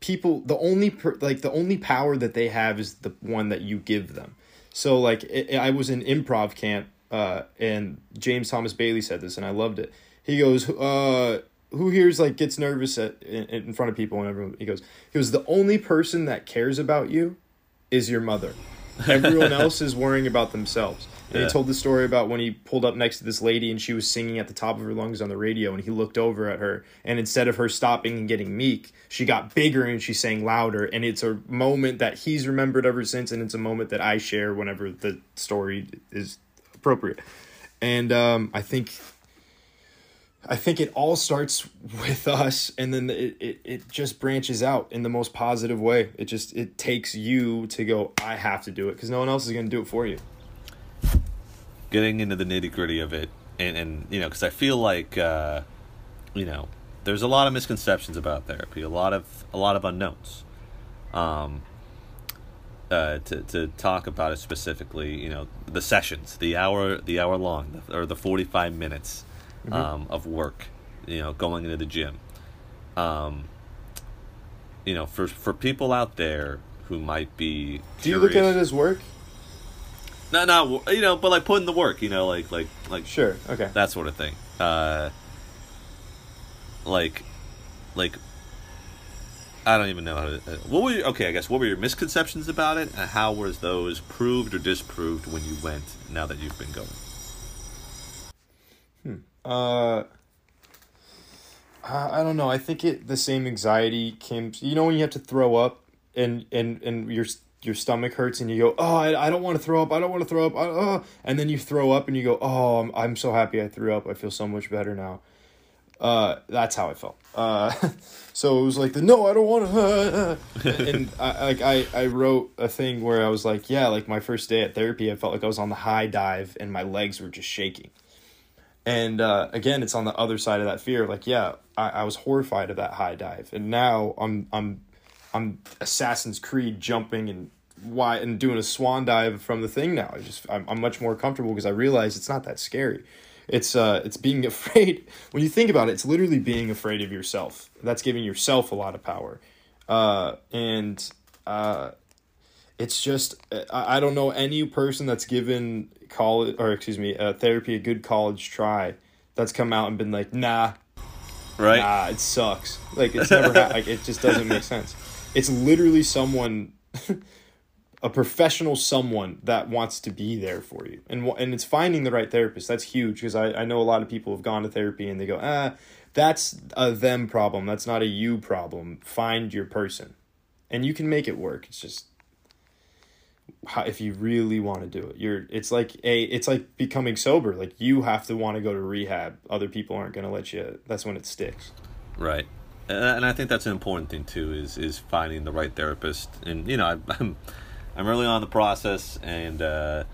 people, the only, per, like, the only power that they have is the one that you give them. So, like, it, I was in improv camp, uh, and James Thomas Bailey said this, and I loved it. He goes, uh, who here's, like, gets nervous at, in, in front of people? And everyone, he goes, he goes, the only person that cares about you is your mother. Everyone else is worrying about themselves. And yeah. he told the story about when he pulled up next to this lady and she was singing at the top of her lungs on the radio, and he looked over at her, and instead of her stopping and getting meek, she got bigger and she sang louder. And it's a moment that he's remembered ever since, and it's a moment that I share whenever the story is appropriate. And um, I think I think it all starts with us, and then it, it, it just branches out in the most positive way. It just it takes you to go, I have to do it, because no one else is going to do it for you. Getting into the nitty-gritty of it, and, and you know, because I feel like, uh, you know, there's a lot of misconceptions about therapy, a lot of a lot of unknowns. Um, uh, to to talk about it specifically, you know, the sessions, the hour, the hour long, or the forty-five minutes mm-hmm. um, of work, you know, going into the gym. Um, you know, for for people out there who might be curious, do you look at it as work? No, no, you know, but, like, putting the work, you know, like, like, like, sure, okay, that sort of thing. Uh, like, like, I don't even know how to. What were your, okay? I guess what were your misconceptions about it, and how were those proved or disproved when you went? Now that you've been going. Hmm. Uh. I don't know. I think it the same anxiety came. You know, when you have to throw up, and and and you're. Your stomach hurts and you go, oh, I, I don't want to throw up. I don't want to throw up. I, oh. And then you throw up and you go, oh, I'm, I'm so happy I threw up. I feel so much better now. Uh, that's how I felt. Uh, so it was like the, no, I don't want to. And I, like, I, I wrote a thing where I was like, yeah, like my first day at therapy, I felt like I was on the high dive and my legs were just shaking. And, uh, again, it's on the other side of that fear. Like, yeah, I, I was horrified of that high dive. And now I'm, I'm, I'm Assassin's Creed jumping and why and doing a swan dive from the thing now. I just I'm, I'm much more comfortable because I realize it's not that scary. It's uh it's being afraid. When you think about it, it's literally being afraid of yourself. That's giving yourself a lot of power. Uh and uh it's just I, I don't know any person that's given college or excuse me, uh, therapy a good college try that's come out and been like, "Nah." Right? Nah, it sucks. Like it's never ha- like it just doesn't make sense. It's literally someone a professional someone that wants to be there for you. And and it's finding the right therapist. That's huge, because I, I know a lot of people have gone to therapy and they go, ah, that's a them problem. That's not a you problem. Find your person. And you can make it work. It's just how, if you really want to do it. You're it's like a it's like becoming sober. Like, you have to want to go to rehab. Other people aren't going to let you. That's when it sticks. Right. And I think that's an important thing too, is is finding the right therapist. And, you know, I'm I'm early on in the process, and uh,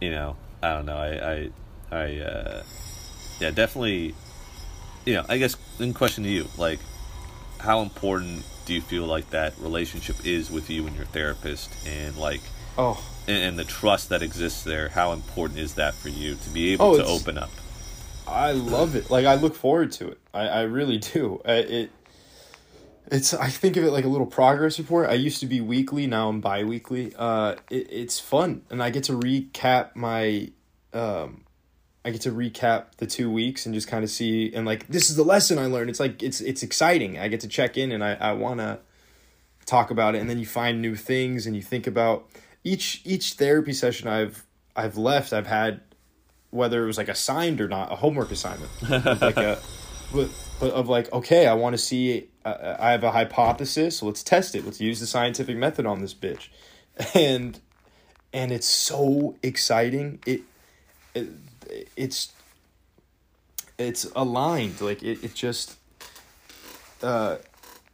you know, I don't know, I I, I uh, yeah, definitely, you know, I guess in question to you, like, how important do you feel like that relationship is with you and your therapist, and like, oh, and, and the trust that exists there? How important is that for you to be able oh, to open up? I love it. Like, I look forward to it. I, I really do. I, it. It's, I think of it like a little progress report. I used to be weekly, now I'm bi-weekly. Uh, it, it's fun, and I get to recap my, um, I get to recap the two weeks and just kind of see, and like, this is the lesson I learned. It's like, it's, it's exciting. I get to check in, and I, I want to talk about it, and then you find new things, and you think about each, each therapy session I've, I've left, I've had, whether it was like assigned or not, a homework assignment, like a, but, but of like, okay, I want to see, uh, I have a hypothesis, so let's test it. Let's use the scientific method on this bitch. And, and it's so exciting. It, it it's, it's aligned. Like it, it just, uh,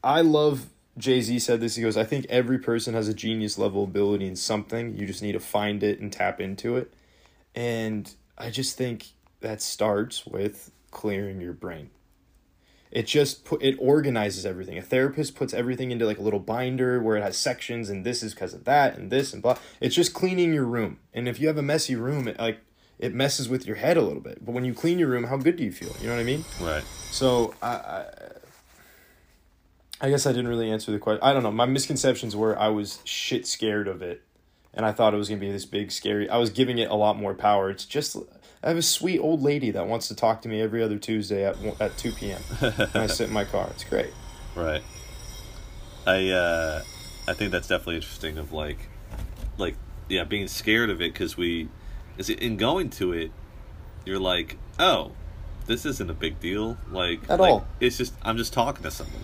I love, Jay-Z said this, he goes, I think every person has a genius level ability in something. You just need to find it and tap into it. And I just think that starts with clearing your brain. It just put, it organizes everything. A therapist puts everything into like a little binder where it has sections, and this is because of that, and this and blah. It's just cleaning your room. And if you have a messy room, it like it messes with your head a little bit. But when you clean your room, how good do you feel? You know what I mean? Right. So I, I, I guess I didn't really answer the question. I don't know. My misconceptions were I was shit scared of it. And I thought it was going to be this big, scary... I was giving it a lot more power. It's just... I have a sweet old lady that wants to talk to me every other Tuesday at at two p.m. And I sit in my car. It's great. Right. I uh, I think that's definitely interesting of, like... Like, yeah, being scared of it, because we... Is it, in going to it, you're like, oh, this isn't a big deal. Like... At like, all. It's just... I'm just talking to somebody.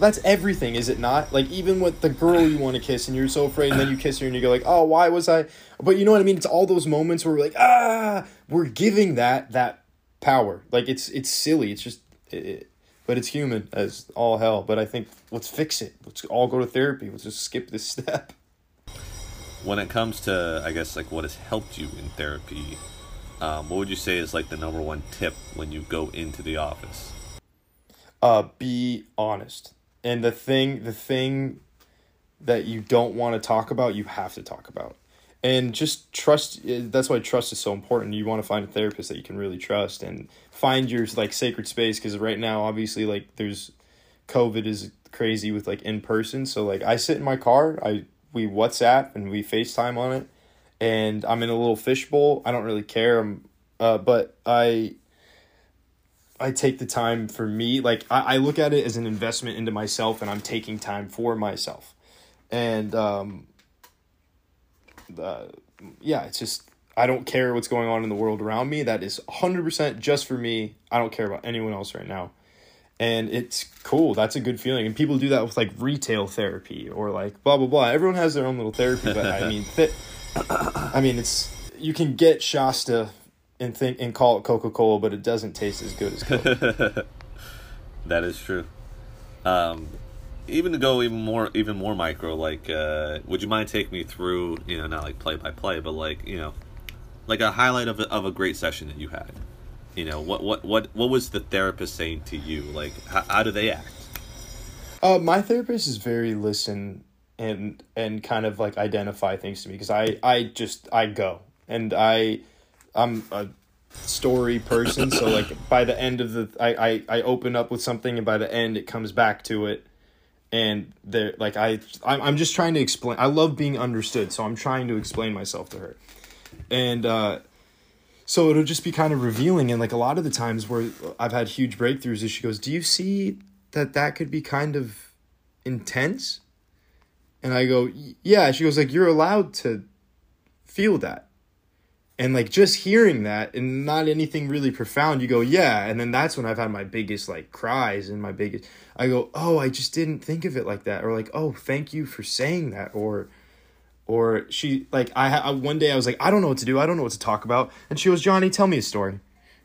That's everything, is it not? Like, even with the girl you want to kiss, and you're so afraid, and then you kiss her, and you go like, oh, why was I? But you know what I mean? It's all those moments where we're like, ah, we're giving that that power. Like, it's it's silly. It's just, it, it, but it's human as all hell. But I think, let's fix it. Let's all go to therapy. Let's just skip this step. When it comes to, I guess, like, what has helped you in therapy, um, what would you say is, like, the number one tip when you go into the office? Uh, be honest. And the thing, the thing that you don't want to talk about, you have to talk about. And just trust. That's why trust is so important. You want to find a therapist that you can really trust, and find your like sacred space. Because right now, obviously, like there's COVID is crazy with like in person. So like I sit in my car. I we WhatsApp and we FaceTime on it, and I'm in a little fishbowl. I don't really care. I'm, uh, but I. I take the time for me. Like, I, I look at it as an investment into myself, and I'm taking time for myself. And, um, uh, yeah, it's just, I don't care what's going on in the world around me. That is one hundred percent just for me. I don't care about anyone else right now. And it's cool. That's a good feeling. And people do that with, like, retail therapy or, like, blah, blah, blah. Everyone has their own little therapy, but, I mean, th- I mean, it's, you can get Shasta and think and call it Coca-Cola, but it doesn't taste as good as Coke. That is true. Um, even to go even more, even more micro, like, uh, would you mind taking me through, you know, not like play by play, but like, you know, like a highlight of a, of a great session that you had? You know, what what what what was the therapist saying to you? Like, how, how do they act? Uh, my therapist is very listen and and kind of like identify things to me, because I I just I go and I. I'm a story person, so like by the end of the I, I, I open up with something, and by the end it comes back to it, and there like I I'm just trying to explain. I love being understood, so I'm trying to explain myself to her, and uh, so it'll just be kind of revealing. And like a lot of the times where I've had huge breakthroughs is she goes, "Do you see that that could be kind of intense?" And I go, yeah. She goes, like, you're allowed to feel that. And, like, just hearing that and not anything really profound, you go, yeah. And then that's when I've had my biggest, like, cries and my biggest, I go, oh, I just didn't think of it like that. Or, like, oh, thank you for saying that. Or, or she, like, I, I one day I was like, I don't know what to do. I don't know what to talk about. And she goes, Johnny, tell me a story.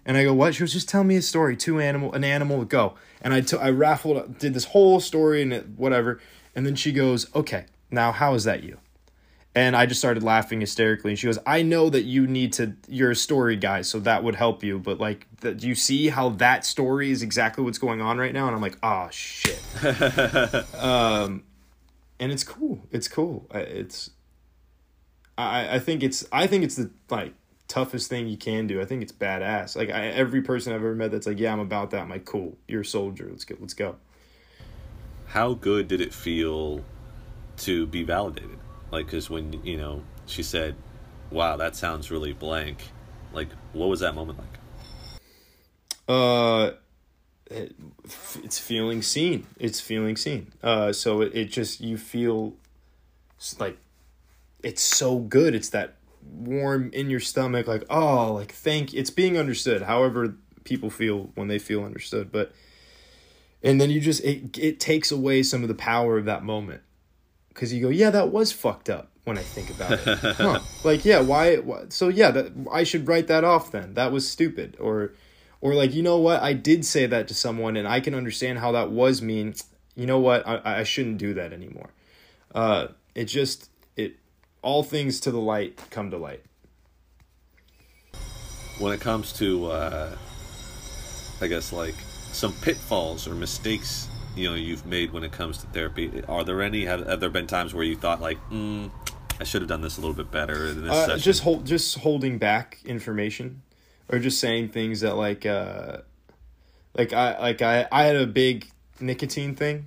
And I go, what? She goes, just tell me a story. Two animal, an animal would go. And I, t- I raffled, did this whole story and it, whatever. And then she goes, okay, now how is that you? And I just started laughing hysterically. And she goes, I know that you need to, you're a story guy, so that would help you. But, like, the, do you see how that story is exactly what's going on right now? And I'm like, oh, shit. um, and it's cool. It's cool. It's, I, I think it's, I think it's the, like, toughest thing you can do. I think it's badass. Like, I, every person I've ever met that's like, yeah, I'm about that. I'm like, cool. You're a soldier. Let's go. Let's go. How good did it feel to be validated? Like, because when, you know, she said, wow, that sounds really blank. Like, what was that moment like? Uh, it, it's feeling seen. It's feeling seen. Uh, so it, it just, you feel like it's so good. It's that warm in your stomach, like, oh, like, thank, it's being understood. However people feel when they feel understood. But, and then you just, it, it takes away some of the power of that moment. Because you go, yeah, that was fucked up when I think about it. Huh. Like, yeah, why, why? So, yeah, that, I should write that off then. That was stupid. Or, or like, you know what? I did say that to someone, and I can understand how that was mean. You know what? I, I shouldn't do that anymore. Uh, it just, it all things to the light come to light. When it comes to, uh, I guess, like, some pitfalls or mistakes, you know, you've made when it comes to therapy, are there any have, have there been times where you thought, like, mm, I should have done this a little bit better in this uh, session? Just hold, just holding back information, or just saying things that, like, uh, like I like I, I had a big nicotine thing.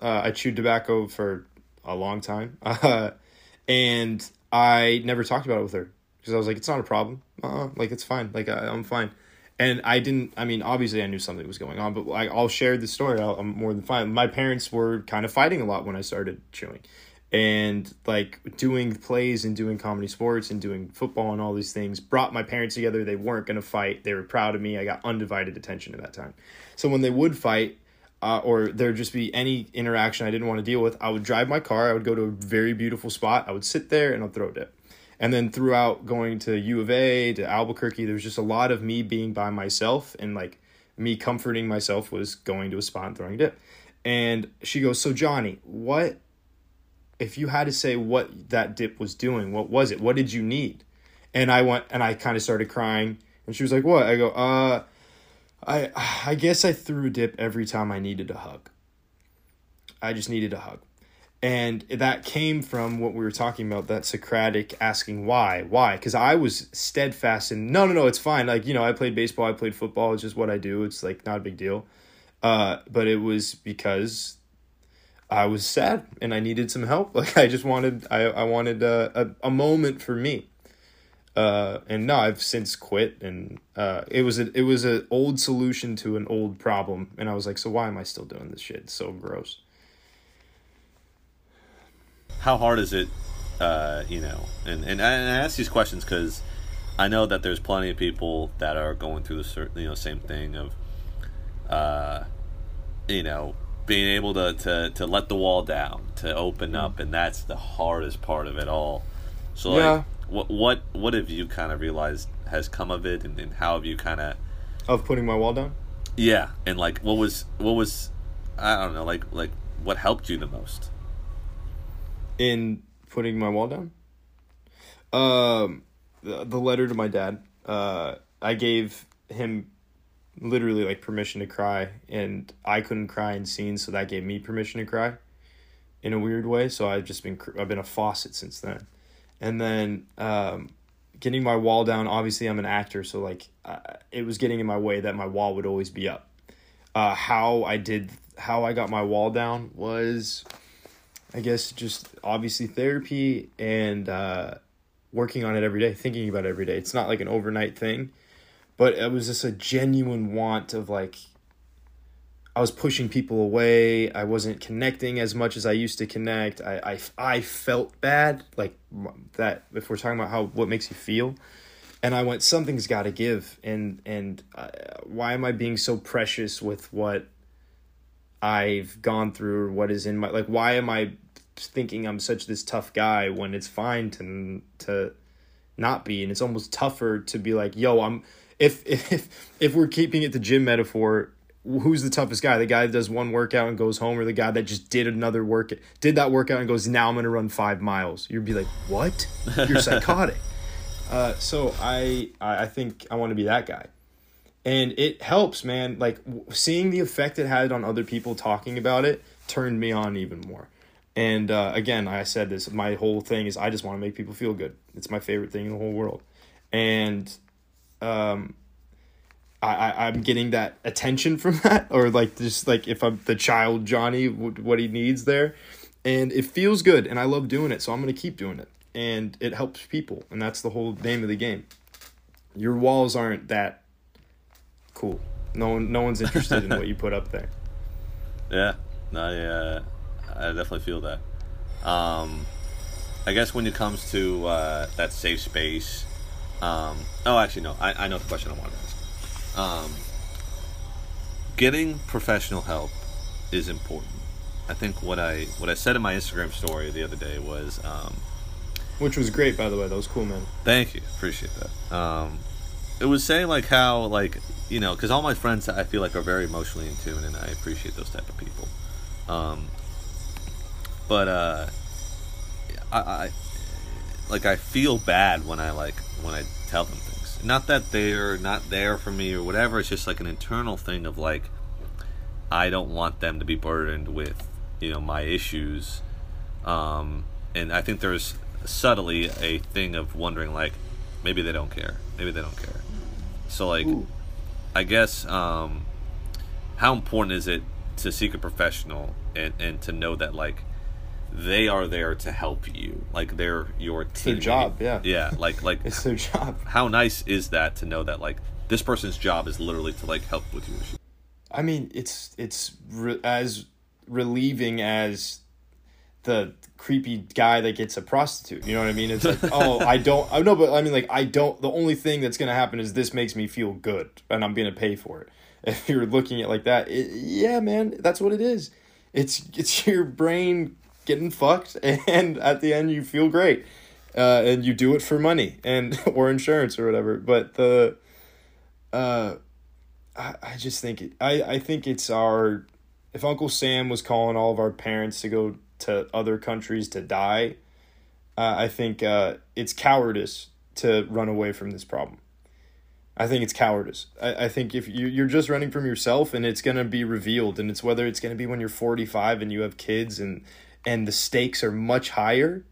Uh, I chewed tobacco for a long time, uh, and I never talked about it with her because I was like, it's not a problem, uh-uh. Like, it's fine, like I, I'm fine. And I didn't, I mean, obviously I knew something was going on, but I, I'll share the story. I'll, I'm more than fine. My parents were kind of fighting a lot when I started chewing. And, like, doing plays and doing comedy sports and doing football and all these things brought my parents together. They weren't going to fight. They were proud of me. I got undivided attention at that time. So when they would fight, uh, or there'd just be any interaction I didn't want to deal with, I would drive my car. I would go to a very beautiful spot. I would sit there and I'd throw a dip. And then throughout going to U of A, to Albuquerque, there was just a lot of me being by myself. And, like, me comforting myself was going to a spot and throwing a dip. And she goes, so, Johnny, what, if you had to say what that dip was doing, what was it? What did you need? And I went, and I kind of started crying. And she was like, what? I go, uh, I, I guess I threw a dip every time I needed a hug. I just needed a hug. And that came from what we were talking about, that Socratic asking why, why? Because I was steadfast in, no, no, no, it's fine. Like, you know, I played baseball, I played football. It's just what I do. It's, like, not a big deal. Uh, but it was because I was sad and I needed some help. Like, I just wanted, I, I wanted a, a, a moment for me. Uh, and no, I've since quit. And uh, it was a, it was an old solution to an old problem. And I was like, so why am I still doing this shit? It's so gross. How hard is it, uh, you know, and, and, and I ask these questions because I know that there's plenty of people that are going through the certain, you know, same thing of, uh, you know, being able to, to, to let the wall down, to open up, and that's the hardest part of it all. So, yeah. Like, what, what, what have you kind of realized has come of it, and, and how have you kind of... Of putting my wall down? Yeah, and, like, what was, what was, I don't know, like, like, what helped you the most? In putting my wall down, um, the, the letter to my dad, uh, I gave him literally, like, permission to cry, and I couldn't cry in scenes, so that gave me permission to cry, in a weird way. So I've just been I've been a faucet since then, and then um, getting my wall down. Obviously, I'm an actor, so, like, uh, it was getting in my way that my wall would always be up. Uh, how I did how I got my wall down was, I guess, just obviously therapy and uh, working on it every day, thinking about it every day. It's not like an overnight thing, but it was just a genuine want of, like, I was pushing people away. I wasn't connecting as much as I used to connect. I, I, I felt bad, like that, if we're talking about how what makes you feel. And I went, something's got to give. And, and uh, why am I being so precious with what I've gone through or what is in my... Like, why am I thinking I'm such this tough guy when it's fine to to not be? And it's almost tougher to be like, yo, I'm... If if if we're keeping it the gym metaphor, who's the toughest guy? The guy that does one workout and goes home, or the guy that just did another work, did that workout and goes, now I'm going to run five miles. You'd be like, what? You're psychotic. uh, so I I think I want to be that guy. And it helps, man. Like, seeing the effect it had on other people talking about it turned me on even more. And uh, again, I said this, my whole thing is I just want to make people feel good. It's my favorite thing in the whole world. And... Um, I, I, I'm getting that attention from that, or like, just like if I'm the child Johnny, w- what he needs there, and it feels good, and I love doing it, so I'm going to keep doing it, and it helps people, and that's the whole name of the game. Your walls aren't that cool. No one, no one's interested in what you put up there. Yeah, no, yeah, I definitely feel that. Um, I guess when it comes to, uh, that safe space, Um, oh, actually, no. I, I know the question I wanted to ask. Um, getting professional help is important. I think what I what I said in my Instagram story the other day was... Um, Which was great, by the way. That was cool, man. Thank you. Appreciate that. Um, it was saying, like, how, like, you know, because all my friends, I feel like, are very emotionally in tune, and I appreciate those type of people. Um, but, uh, I, I, like, I feel bad when I, like, when I tell them things. Not that they're not there for me or whatever, it's just like an internal thing of like, I don't want them to be burdened with, you know, my issues. Um, and I think there's subtly a thing of wondering like, maybe they don't care. Maybe they don't care. So like, Ooh. I guess, um, how important is it to seek a professional and, and to know that like, they are there to help you, like they're your team. It's their job, yeah, yeah. Like, like it's their job. How nice is that to know that, like, this person's job is literally to like help with your issue. I mean, it's it's re- as relieving as the creepy guy that gets a prostitute. You know what I mean? It's like, oh, I don't, I no, but I mean, like, I don't. The only thing that's gonna happen is this makes me feel good, and I'm gonna pay for it. If you're looking at it like that, it, yeah, man, that's what it is. It's it's your brain getting fucked, and at the end you feel great, uh, and you do it for money and or insurance or whatever. But the, uh, I, I just think it, I I think it's our, if Uncle Sam was calling all of our parents to go to other countries to die, uh, I think uh, it's cowardice to run away from this problem. I think it's cowardice. I, I think if you, you're just running from yourself, and it's gonna be revealed, and it's whether it's gonna be when you're forty-five and you have kids and. and the stakes are much higher,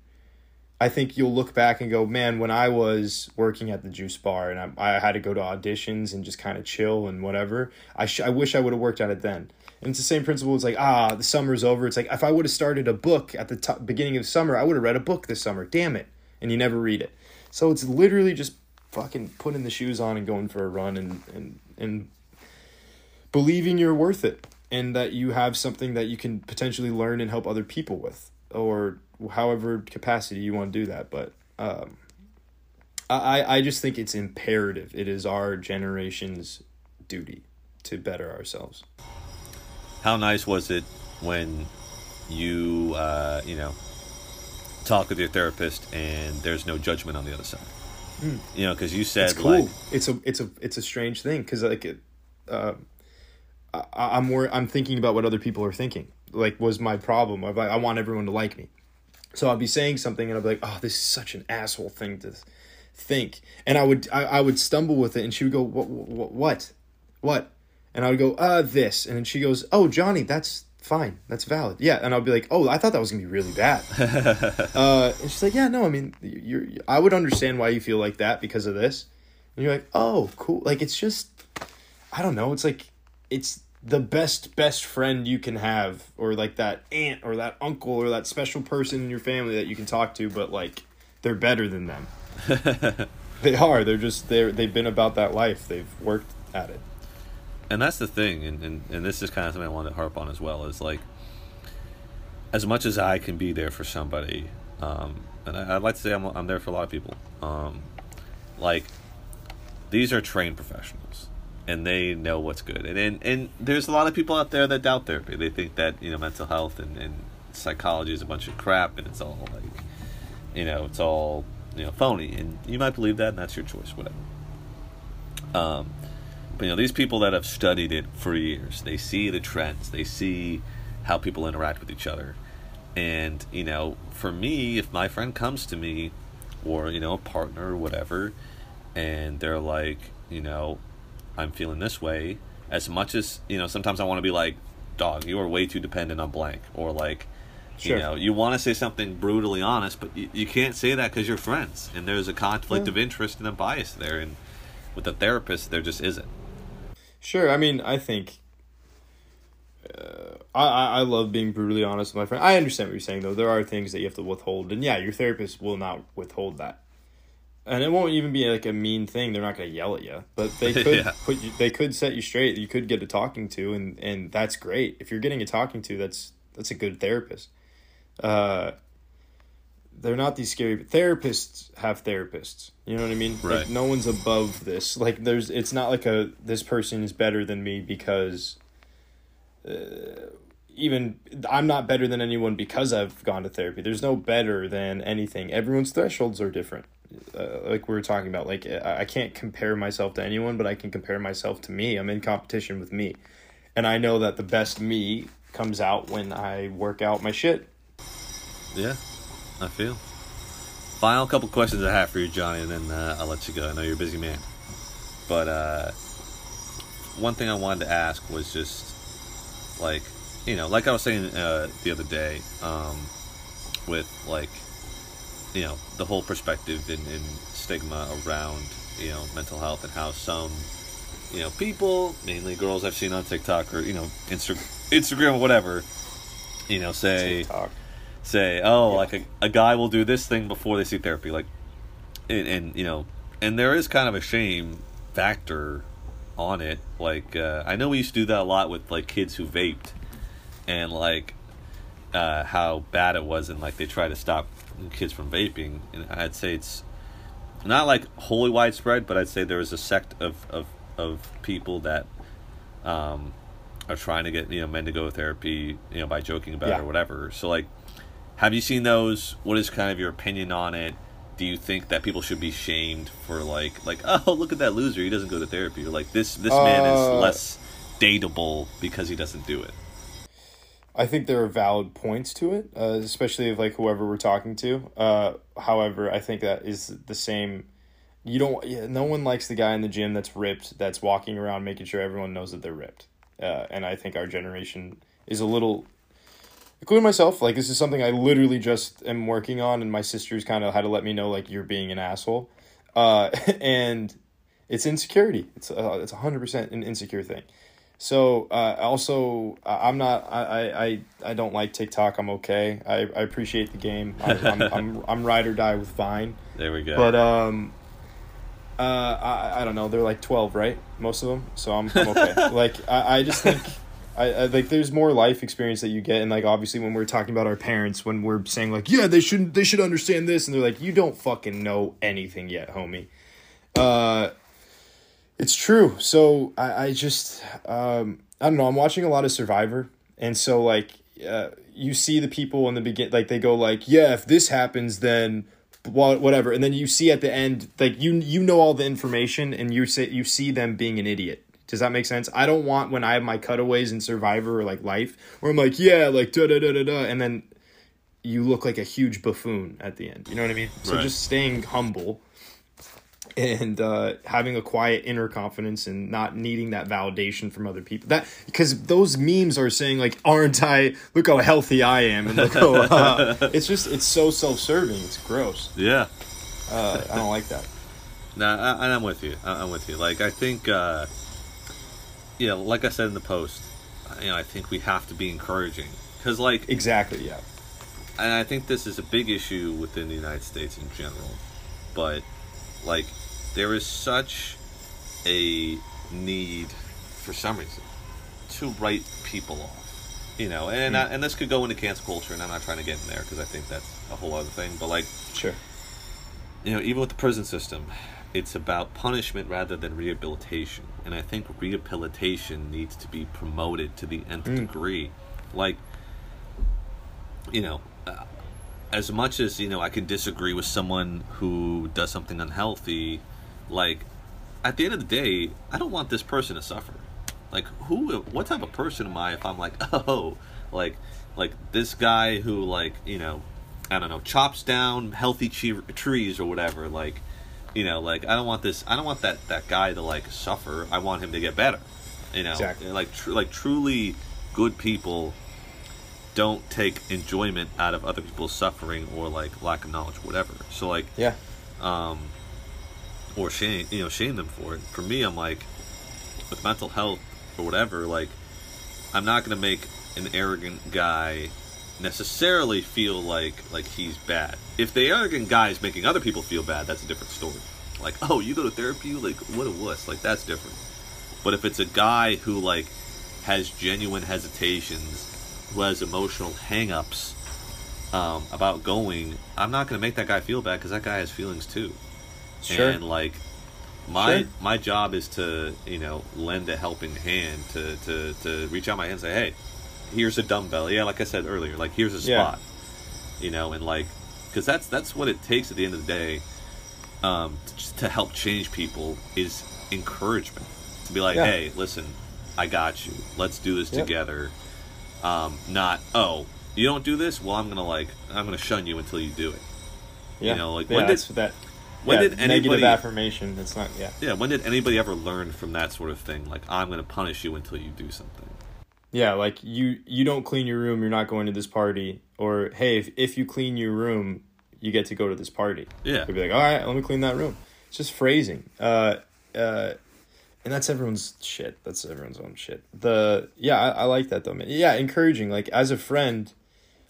I think you'll look back and go, man, when I was working at the juice bar and I, I had to go to auditions and just kind of chill and whatever, I sh- I wish I would have worked at it then. And it's the same principle. It's like, ah, the summer's over. It's like, if I would have started a book at the t- beginning of summer, I would have read a book this summer. Damn it. And you never read it. So it's literally just fucking putting the shoes on and going for a run and and, and believing you're worth it, and that you have something that you can potentially learn and help other people with, or however capacity you want to do that. But um, I, I just think it's imperative. It is our generation's duty to better ourselves. How nice was it when you, uh, you know, talk with your therapist and there's no judgment on the other side? Mm. You know, because you said, it's cool. like... It's a, it's a, it's a strange thing, because like... It, uh, I, I'm more, I'm thinking about what other people are thinking. Like, was my problem. I'm like, I want everyone to like me. So I'll be saying something and I'll be like, oh, this is such an asshole thing to think. And I would, I, I would stumble with it, and she would go, what, what, what, what? And I would go, uh, this. And then she goes, oh, Johnny, that's fine. That's valid. Yeah. And I'll be like, oh, I thought that was gonna be really bad. uh, and she's like, yeah, no, I mean, you're, I would understand why you feel like that because of this. And you're like, oh, cool. Like, it's just, I don't know. It's like, it's the best, best friend you can have, or like that aunt or that uncle or that special person in your family that you can talk to, but like, they're better than them. They are. They're just, they're, they've been about that life. They've worked at it. and that's the thing, and, and, and this is kind of something I want to harp on as well, is like, as much as I can be there for somebody, um, and I, I'd like to say I'm, I'm there for a lot of people, um, like, these are trained professionals, and they know what's good, and, and, and there's a lot of people out there that doubt therapy. They think that, you know, mental health and, and psychology is a bunch of crap, and it's all like, you know, it's all, you know, phony, and you might believe that, and that's your choice, whatever. Um, but, you know, these people that have studied it for years, they see the trends, they see how people interact with each other. And, you know, for me, if my friend comes to me, or, you know, a partner or whatever, and they're like, you know, I'm feeling this way, as much as, you know, sometimes I want to be like, dog, you are way too dependent on blank, or like, sure. You know, you want to say something brutally honest, but you, you can't say that because you're friends, and there's a conflict yeah. of interest and a bias there, and with a therapist, there just isn't. Sure, I mean, I think uh, I I love being brutally honest with my friend. I understand what you're saying, though. There are things that you have to withhold, and yeah, your therapist will not withhold that, and it won't even be like a mean thing. They're not going to yell at you, but they could yeah. put you, they could set you straight. You could get a talking to, and and that's great. If you're getting a talking to, that's that's a good therapist. Uh, they're not these scary, but therapists have therapists. You know what I mean? Right. Like, no one's above this. Like, there's, it's not like a, this person is better than me because, uh, even I'm not better than anyone because I've gone to therapy. There's no better than anything. Everyone's thresholds are different. Uh, like we were talking about, like, I can't compare myself to anyone, but I can compare myself to me. I'm in competition with me. And I know that the best me comes out when I work out my shit. Yeah. I feel. Final couple questions I have for you, Johnny, and then uh, I'll let you go. I know you're a busy man. But uh, one thing I wanted to ask was just, like, you know, like I was saying uh, the other day, um, with, like, you know, the whole perspective and, and stigma around, you know, mental health, and how some, you know, people, mainly girls I've seen on TikTok, or, you know, Insta- Instagram or whatever, you know, say... TikTok. Say, oh, yeah. like a, a guy will do this thing before they see therapy, like, and, and you know, and there is kind of a shame factor on it. Like, uh, I know we used to do that a lot with like kids who vaped, and like uh, how bad it was, and like they try to stop kids from vaping. And I'd say it's not like wholly widespread, but I'd say there is a sect of of of people that um, are trying to get, you know, men to go to therapy, you know, by joking about yeah. it or whatever. So like. Have you seen those? What is kind of your opinion on it? Do you think that people should be shamed for like, like, oh, look at that loser, he doesn't go to therapy, or like this this uh, man is less dateable because he doesn't do it? I think there are valid points to it, uh, especially of like whoever we're talking to. Uh, however, I think that is the same. You don't. Yeah, no one likes the guy in the gym that's ripped, that's walking around making sure everyone knows that they're ripped. Uh, and I think our generation is a little. Including myself, like, this is something I literally just am working on, and my sister's kind of had to let me know, like, you're being an asshole. Uh, and it's insecurity. It's uh, it's one hundred percent an insecure thing. So, uh, also, I'm not, I, I, I don't like TikTok. I'm okay. I, I appreciate the game. I, I'm, I'm, I'm ride or die with Vine. There we go. But, um... uh, I, I don't know. They're, like, twelve, right? Most of them. So, I'm, I'm okay. Like, I, I just think... I, I like there's more life experience that you get, and like obviously when we're talking about our parents, when we're saying like, yeah, they shouldn't they should understand this, and they're like, you don't fucking know anything yet, homie. Uh it's true. So I, I just um I don't know, I'm watching a lot of Survivor, and so like uh you see the people in the beginning, like they go like, yeah, if this happens then whatever, and then you see at the end like you you know all the information, and you say you see them being an idiot. Does that make sense? I don't want, when I have my cutaways in Survivor or like Life, where I'm like, yeah, like da da da da da, and then you look like a huge buffoon at the end. You know what I mean? Right. So just staying humble and uh, having a quiet inner confidence and not needing that validation from other people. That because those memes are saying like, aren't I? Look how healthy I am, and look how. Uh, it's just it's so self-serving. It's gross. Yeah, uh, I don't like that. Nah, I, I'm with you. I'm with you. Like I think. Uh... Yeah, like I said in the post, you know, I think we have to be encouraging, because, like, exactly, yeah. And I think this is a big issue within the United States in general, but like, there is such a need for some reason, to write people off, you know. And mm. I, and this could go into cancel culture, and I'm not trying to get in there because I think that's a whole other thing. But like, sure, you know, even with the prison system, it's about punishment rather than rehabilitation, and I think rehabilitation needs to be promoted to the nth mm. degree. Like, you know, uh, as much as, you know, I can disagree with someone who does something unhealthy, like, at the end of the day, I don't want this person to suffer. Like, who, what type of person am I if I'm like, oh, like, like this guy who, like, you know, I don't know, chops down healthy trees or whatever, like, you know, like, I don't want this, I don't want that, that guy to, like, suffer. I want him to get better, you know. Exactly. Like, tr- like, truly good people don't take enjoyment out of other people's suffering or, like, lack of knowledge, whatever. So, like, yeah, um, or shame, you know, shame them for it. For me, I'm like, with mental health or whatever, like, I'm not going to make an arrogant guy necessarily feel like like he's bad. If the arrogant guy is making other people feel bad, that's a different story. Like, oh, you go to therapy, like, what a wuss, like, that's different. But if it's a guy who, like, has genuine hesitations, who has emotional hang-ups um, about going, I'm not going to make that guy feel bad because that guy has feelings too. Sure. And, like, my sure. my job is to, you know, lend a helping hand, to, to, to reach out my hand and say, hey, here's a dumbbell. Yeah, like I said earlier, like, here's a spot. Yeah. You know, and, like, because that's, that's what it takes at the end of the day um, to, to help change people is encouragement. To be like, yeah, hey, listen, I got you. Let's do this yep. together. Um, not, oh, you don't do this? Well, I'm going to, like, I'm going to shun you until you do it. Yeah. You know, like, yeah, when did that... When yeah, did anybody, negative affirmation, it's not, yeah. Yeah, when did anybody ever learn from that sort of thing? Like, I'm going to punish you until you do something. Yeah, like, you, you don't clean your room, you're not going to this party. Or, hey, if, if you clean your room, you get to go to this party. Yeah. They'd be like, all right, let me clean that room. It's just phrasing. Uh, uh, and that's everyone's shit. That's everyone's own shit. The Yeah, I, I like that, though, man. Yeah, encouraging. Like, as a friend,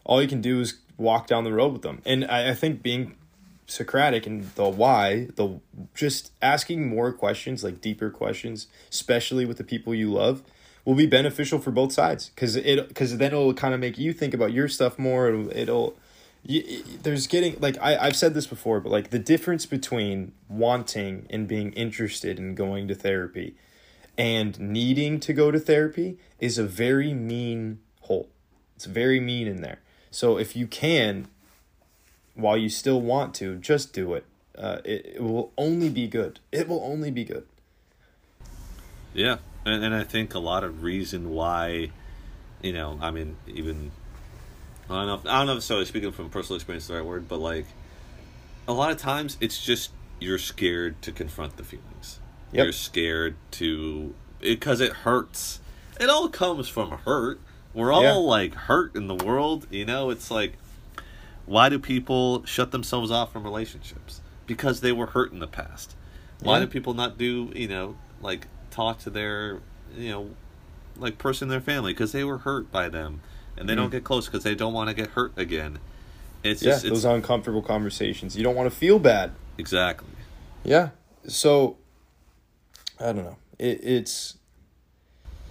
all you can do is walk down the road with them. And I, I think being Socratic and the why, the just asking more questions, like deeper questions, especially with the people you love, will be beneficial for both sides, because it because then it'll kind of make you think about your stuff more. It'll, it'll you, it, there's getting, like, I, I've said this before, but like the difference between wanting and being interested in going to therapy and needing to go to therapy is a very mean hole. It's very mean in there. So if you can, while you still want to, just do it. Uh, it, it will only be good. It will only be good. Yeah, and, and I think a lot of reason why, you know, I mean, even, I don't know if, I don't know if so, speaking from personal experience is the right word, but, like, a lot of times it's just you're scared to confront the feelings. Yep. You're scared to, because it hurts. It all comes from hurt. We're all, yeah. like, hurt in the world, you know? It's like, why do people shut themselves off from relationships? Because they were hurt in the past. Why yeah. do people not do, you know, like, talk to their, you know, like, person in their family? Because they were hurt by them. And they mm. don't get close because they don't want to get hurt again. It's yeah, just, it's, those uncomfortable conversations. You don't want to feel bad. Exactly. Yeah. So, I don't know. It, it's...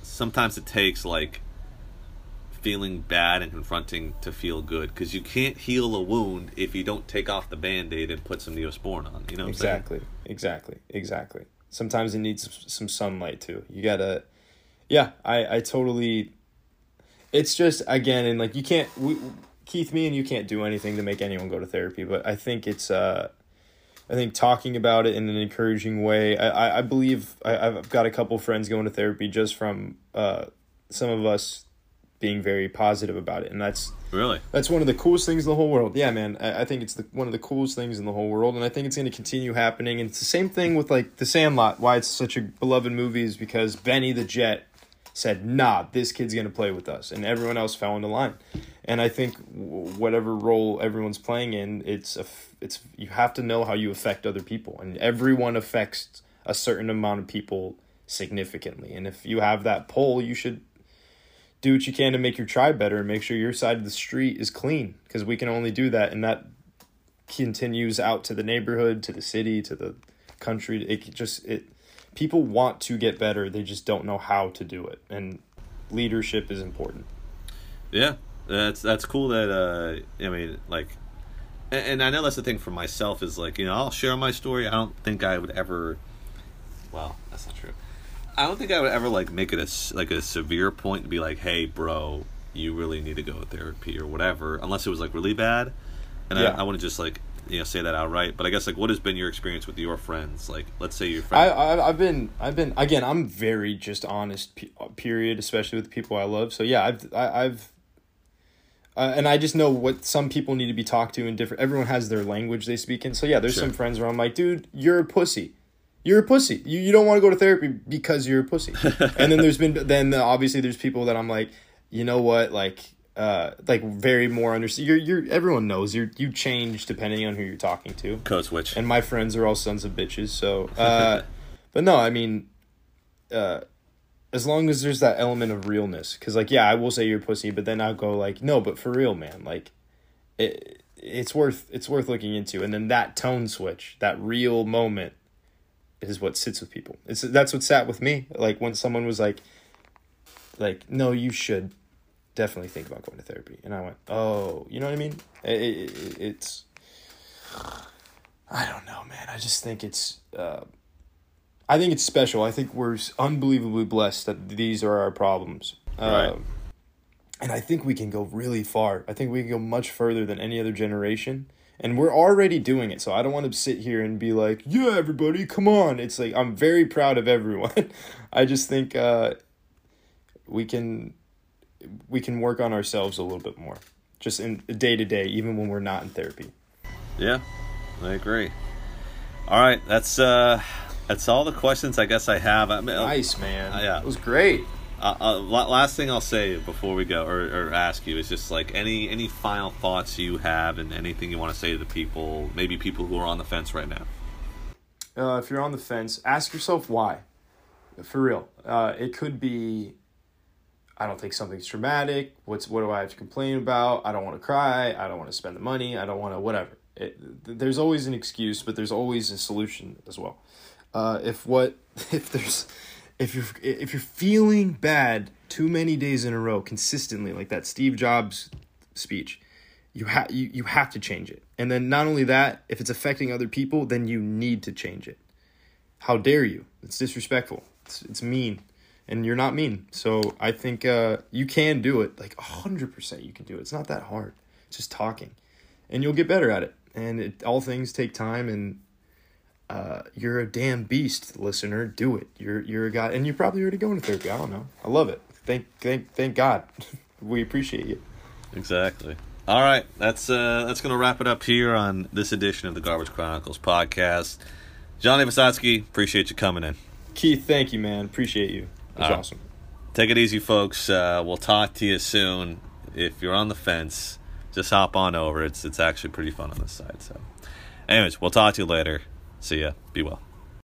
Sometimes it takes, like, feeling bad and confronting to feel good, because you can't heal a wound if you don't take off the Band-Aid and put some Neosporin on, you know what exactly I'm saying? exactly exactly Sometimes it needs some sunlight too. You gotta yeah I I totally it's just, again, and like, you can't we, Keith me and you can't do anything to make anyone go to therapy, but I think it's uh I think talking about it in an encouraging way. I I, I believe I, I've got a couple friends going to therapy just from uh some of us being very positive about it, and that's really that's one of the coolest things in the whole world. Yeah, man, I, I think it's the, one of the coolest things in the whole world, and I think it's going to continue happening. And it's the same thing with, like, The Sandlot. Why it's such a beloved movie is because Benny the Jet said, "Nah, this kid's going to play with us," and everyone else fell into line. And I think whatever role everyone's playing in, it's a, it's you have to know how you affect other people, and everyone affects a certain amount of people significantly. And if you have that pull, you should do what you can to make your tribe better and make sure your side of the street is clean, because we can only do that, and that continues out to the neighborhood, to the city, to the country. It just it people want to get better. They just don't know how to do it. And leadership is important. Yeah, that's that's cool that, uh, I mean, like, and, and I know that's the thing for myself is like, you know, I'll share my story. I don't think I would ever, well, that's not true. I don't think I would ever like make it a, like a severe point to be like, hey, bro, you really need to go to therapy or whatever, unless it was like really bad. And yeah. I, I want to just like, you know, say that outright. But I guess like, what has been your experience with your friends? Like, let's say your friends. I, I I've been I've been again. I'm very just honest. Period. Especially with the people I love. So yeah, I've I, I've. Uh, and I just know what some people need to be talked to in different. Everyone has their language they speak in. So yeah, there's sure. some friends where I'm like, dude, you're a pussy. You're a pussy. You you don't want to go to therapy because you're a pussy. And then there's been then obviously there's people that I'm like, you know what, like. Uh, like very more understand. You're you're everyone knows you you change depending on who you're talking to. Code switch. And my friends are all sons of bitches. So, uh, but no, I mean, uh, as long as there's that element of realness, because like yeah, I will say you're a pussy, but then I'll go like no, but for real, man, like it it's worth it's worth looking into. And then that tone switch, that real moment, is what sits with people. It's that's what sat with me. Like when someone was like, like no, you should. Definitely think about going to therapy. And I went, oh, you know what I mean? It, it, it's, I don't know, man. I just think it's, uh, I think it's special. I think we're unbelievably blessed that these are our problems. Right. Um, and I think we can go really far. I think we can go much further than any other generation. And we're already doing it. So I don't want to sit here and be like, yeah, everybody, come on. It's like, I'm very proud of everyone. I just think uh, we can... we can work on ourselves a little bit more just in day to day, even when we're not in therapy. Yeah, I agree. All right. That's, uh, that's all the questions I guess I have. I mean, nice, man. Uh, yeah. It was great. Uh, uh, last thing I'll say before we go or, or ask you is just like any, any final thoughts you have and anything you want to say to the people, maybe people who are on the fence right now. Uh, if you're on the fence, ask yourself why. For real. Uh, it could be, I don't think something's traumatic. What's what do I have to complain about? I don't want to cry. I don't want to spend the money. I don't want to whatever. It, th- there's always an excuse, but there's always a solution as well. Uh, if what if there's if you're if you're feeling bad too many days in a row consistently, like that Steve Jobs speech, you have you, you have to change it. And then not only that, if it's affecting other people, then you need to change it. How dare you? It's disrespectful. It's it's mean. And you're not mean. So I think uh, you can do it. Like one hundred percent you can do it. It's not that hard. It's just talking. And you'll get better at it. And it, all things take time. And uh, you're a damn beast, listener. Do it. You're you're a guy. And you're probably already going to therapy. I don't know. I love it. Thank thank thank God. We appreciate you. Exactly. All right. That's, uh, that's going to wrap it up here on this edition of the Garbage Chronicles podcast. Johnny Visotcky, appreciate you coming in. Keith, thank you, man. Appreciate you. That's right. Awesome. Take it easy, folks. Uh, we'll talk to you soon. If you're on the fence, just hop on over. It's it's actually pretty fun on this side. So, anyways, we'll talk to you later. See ya. Be well.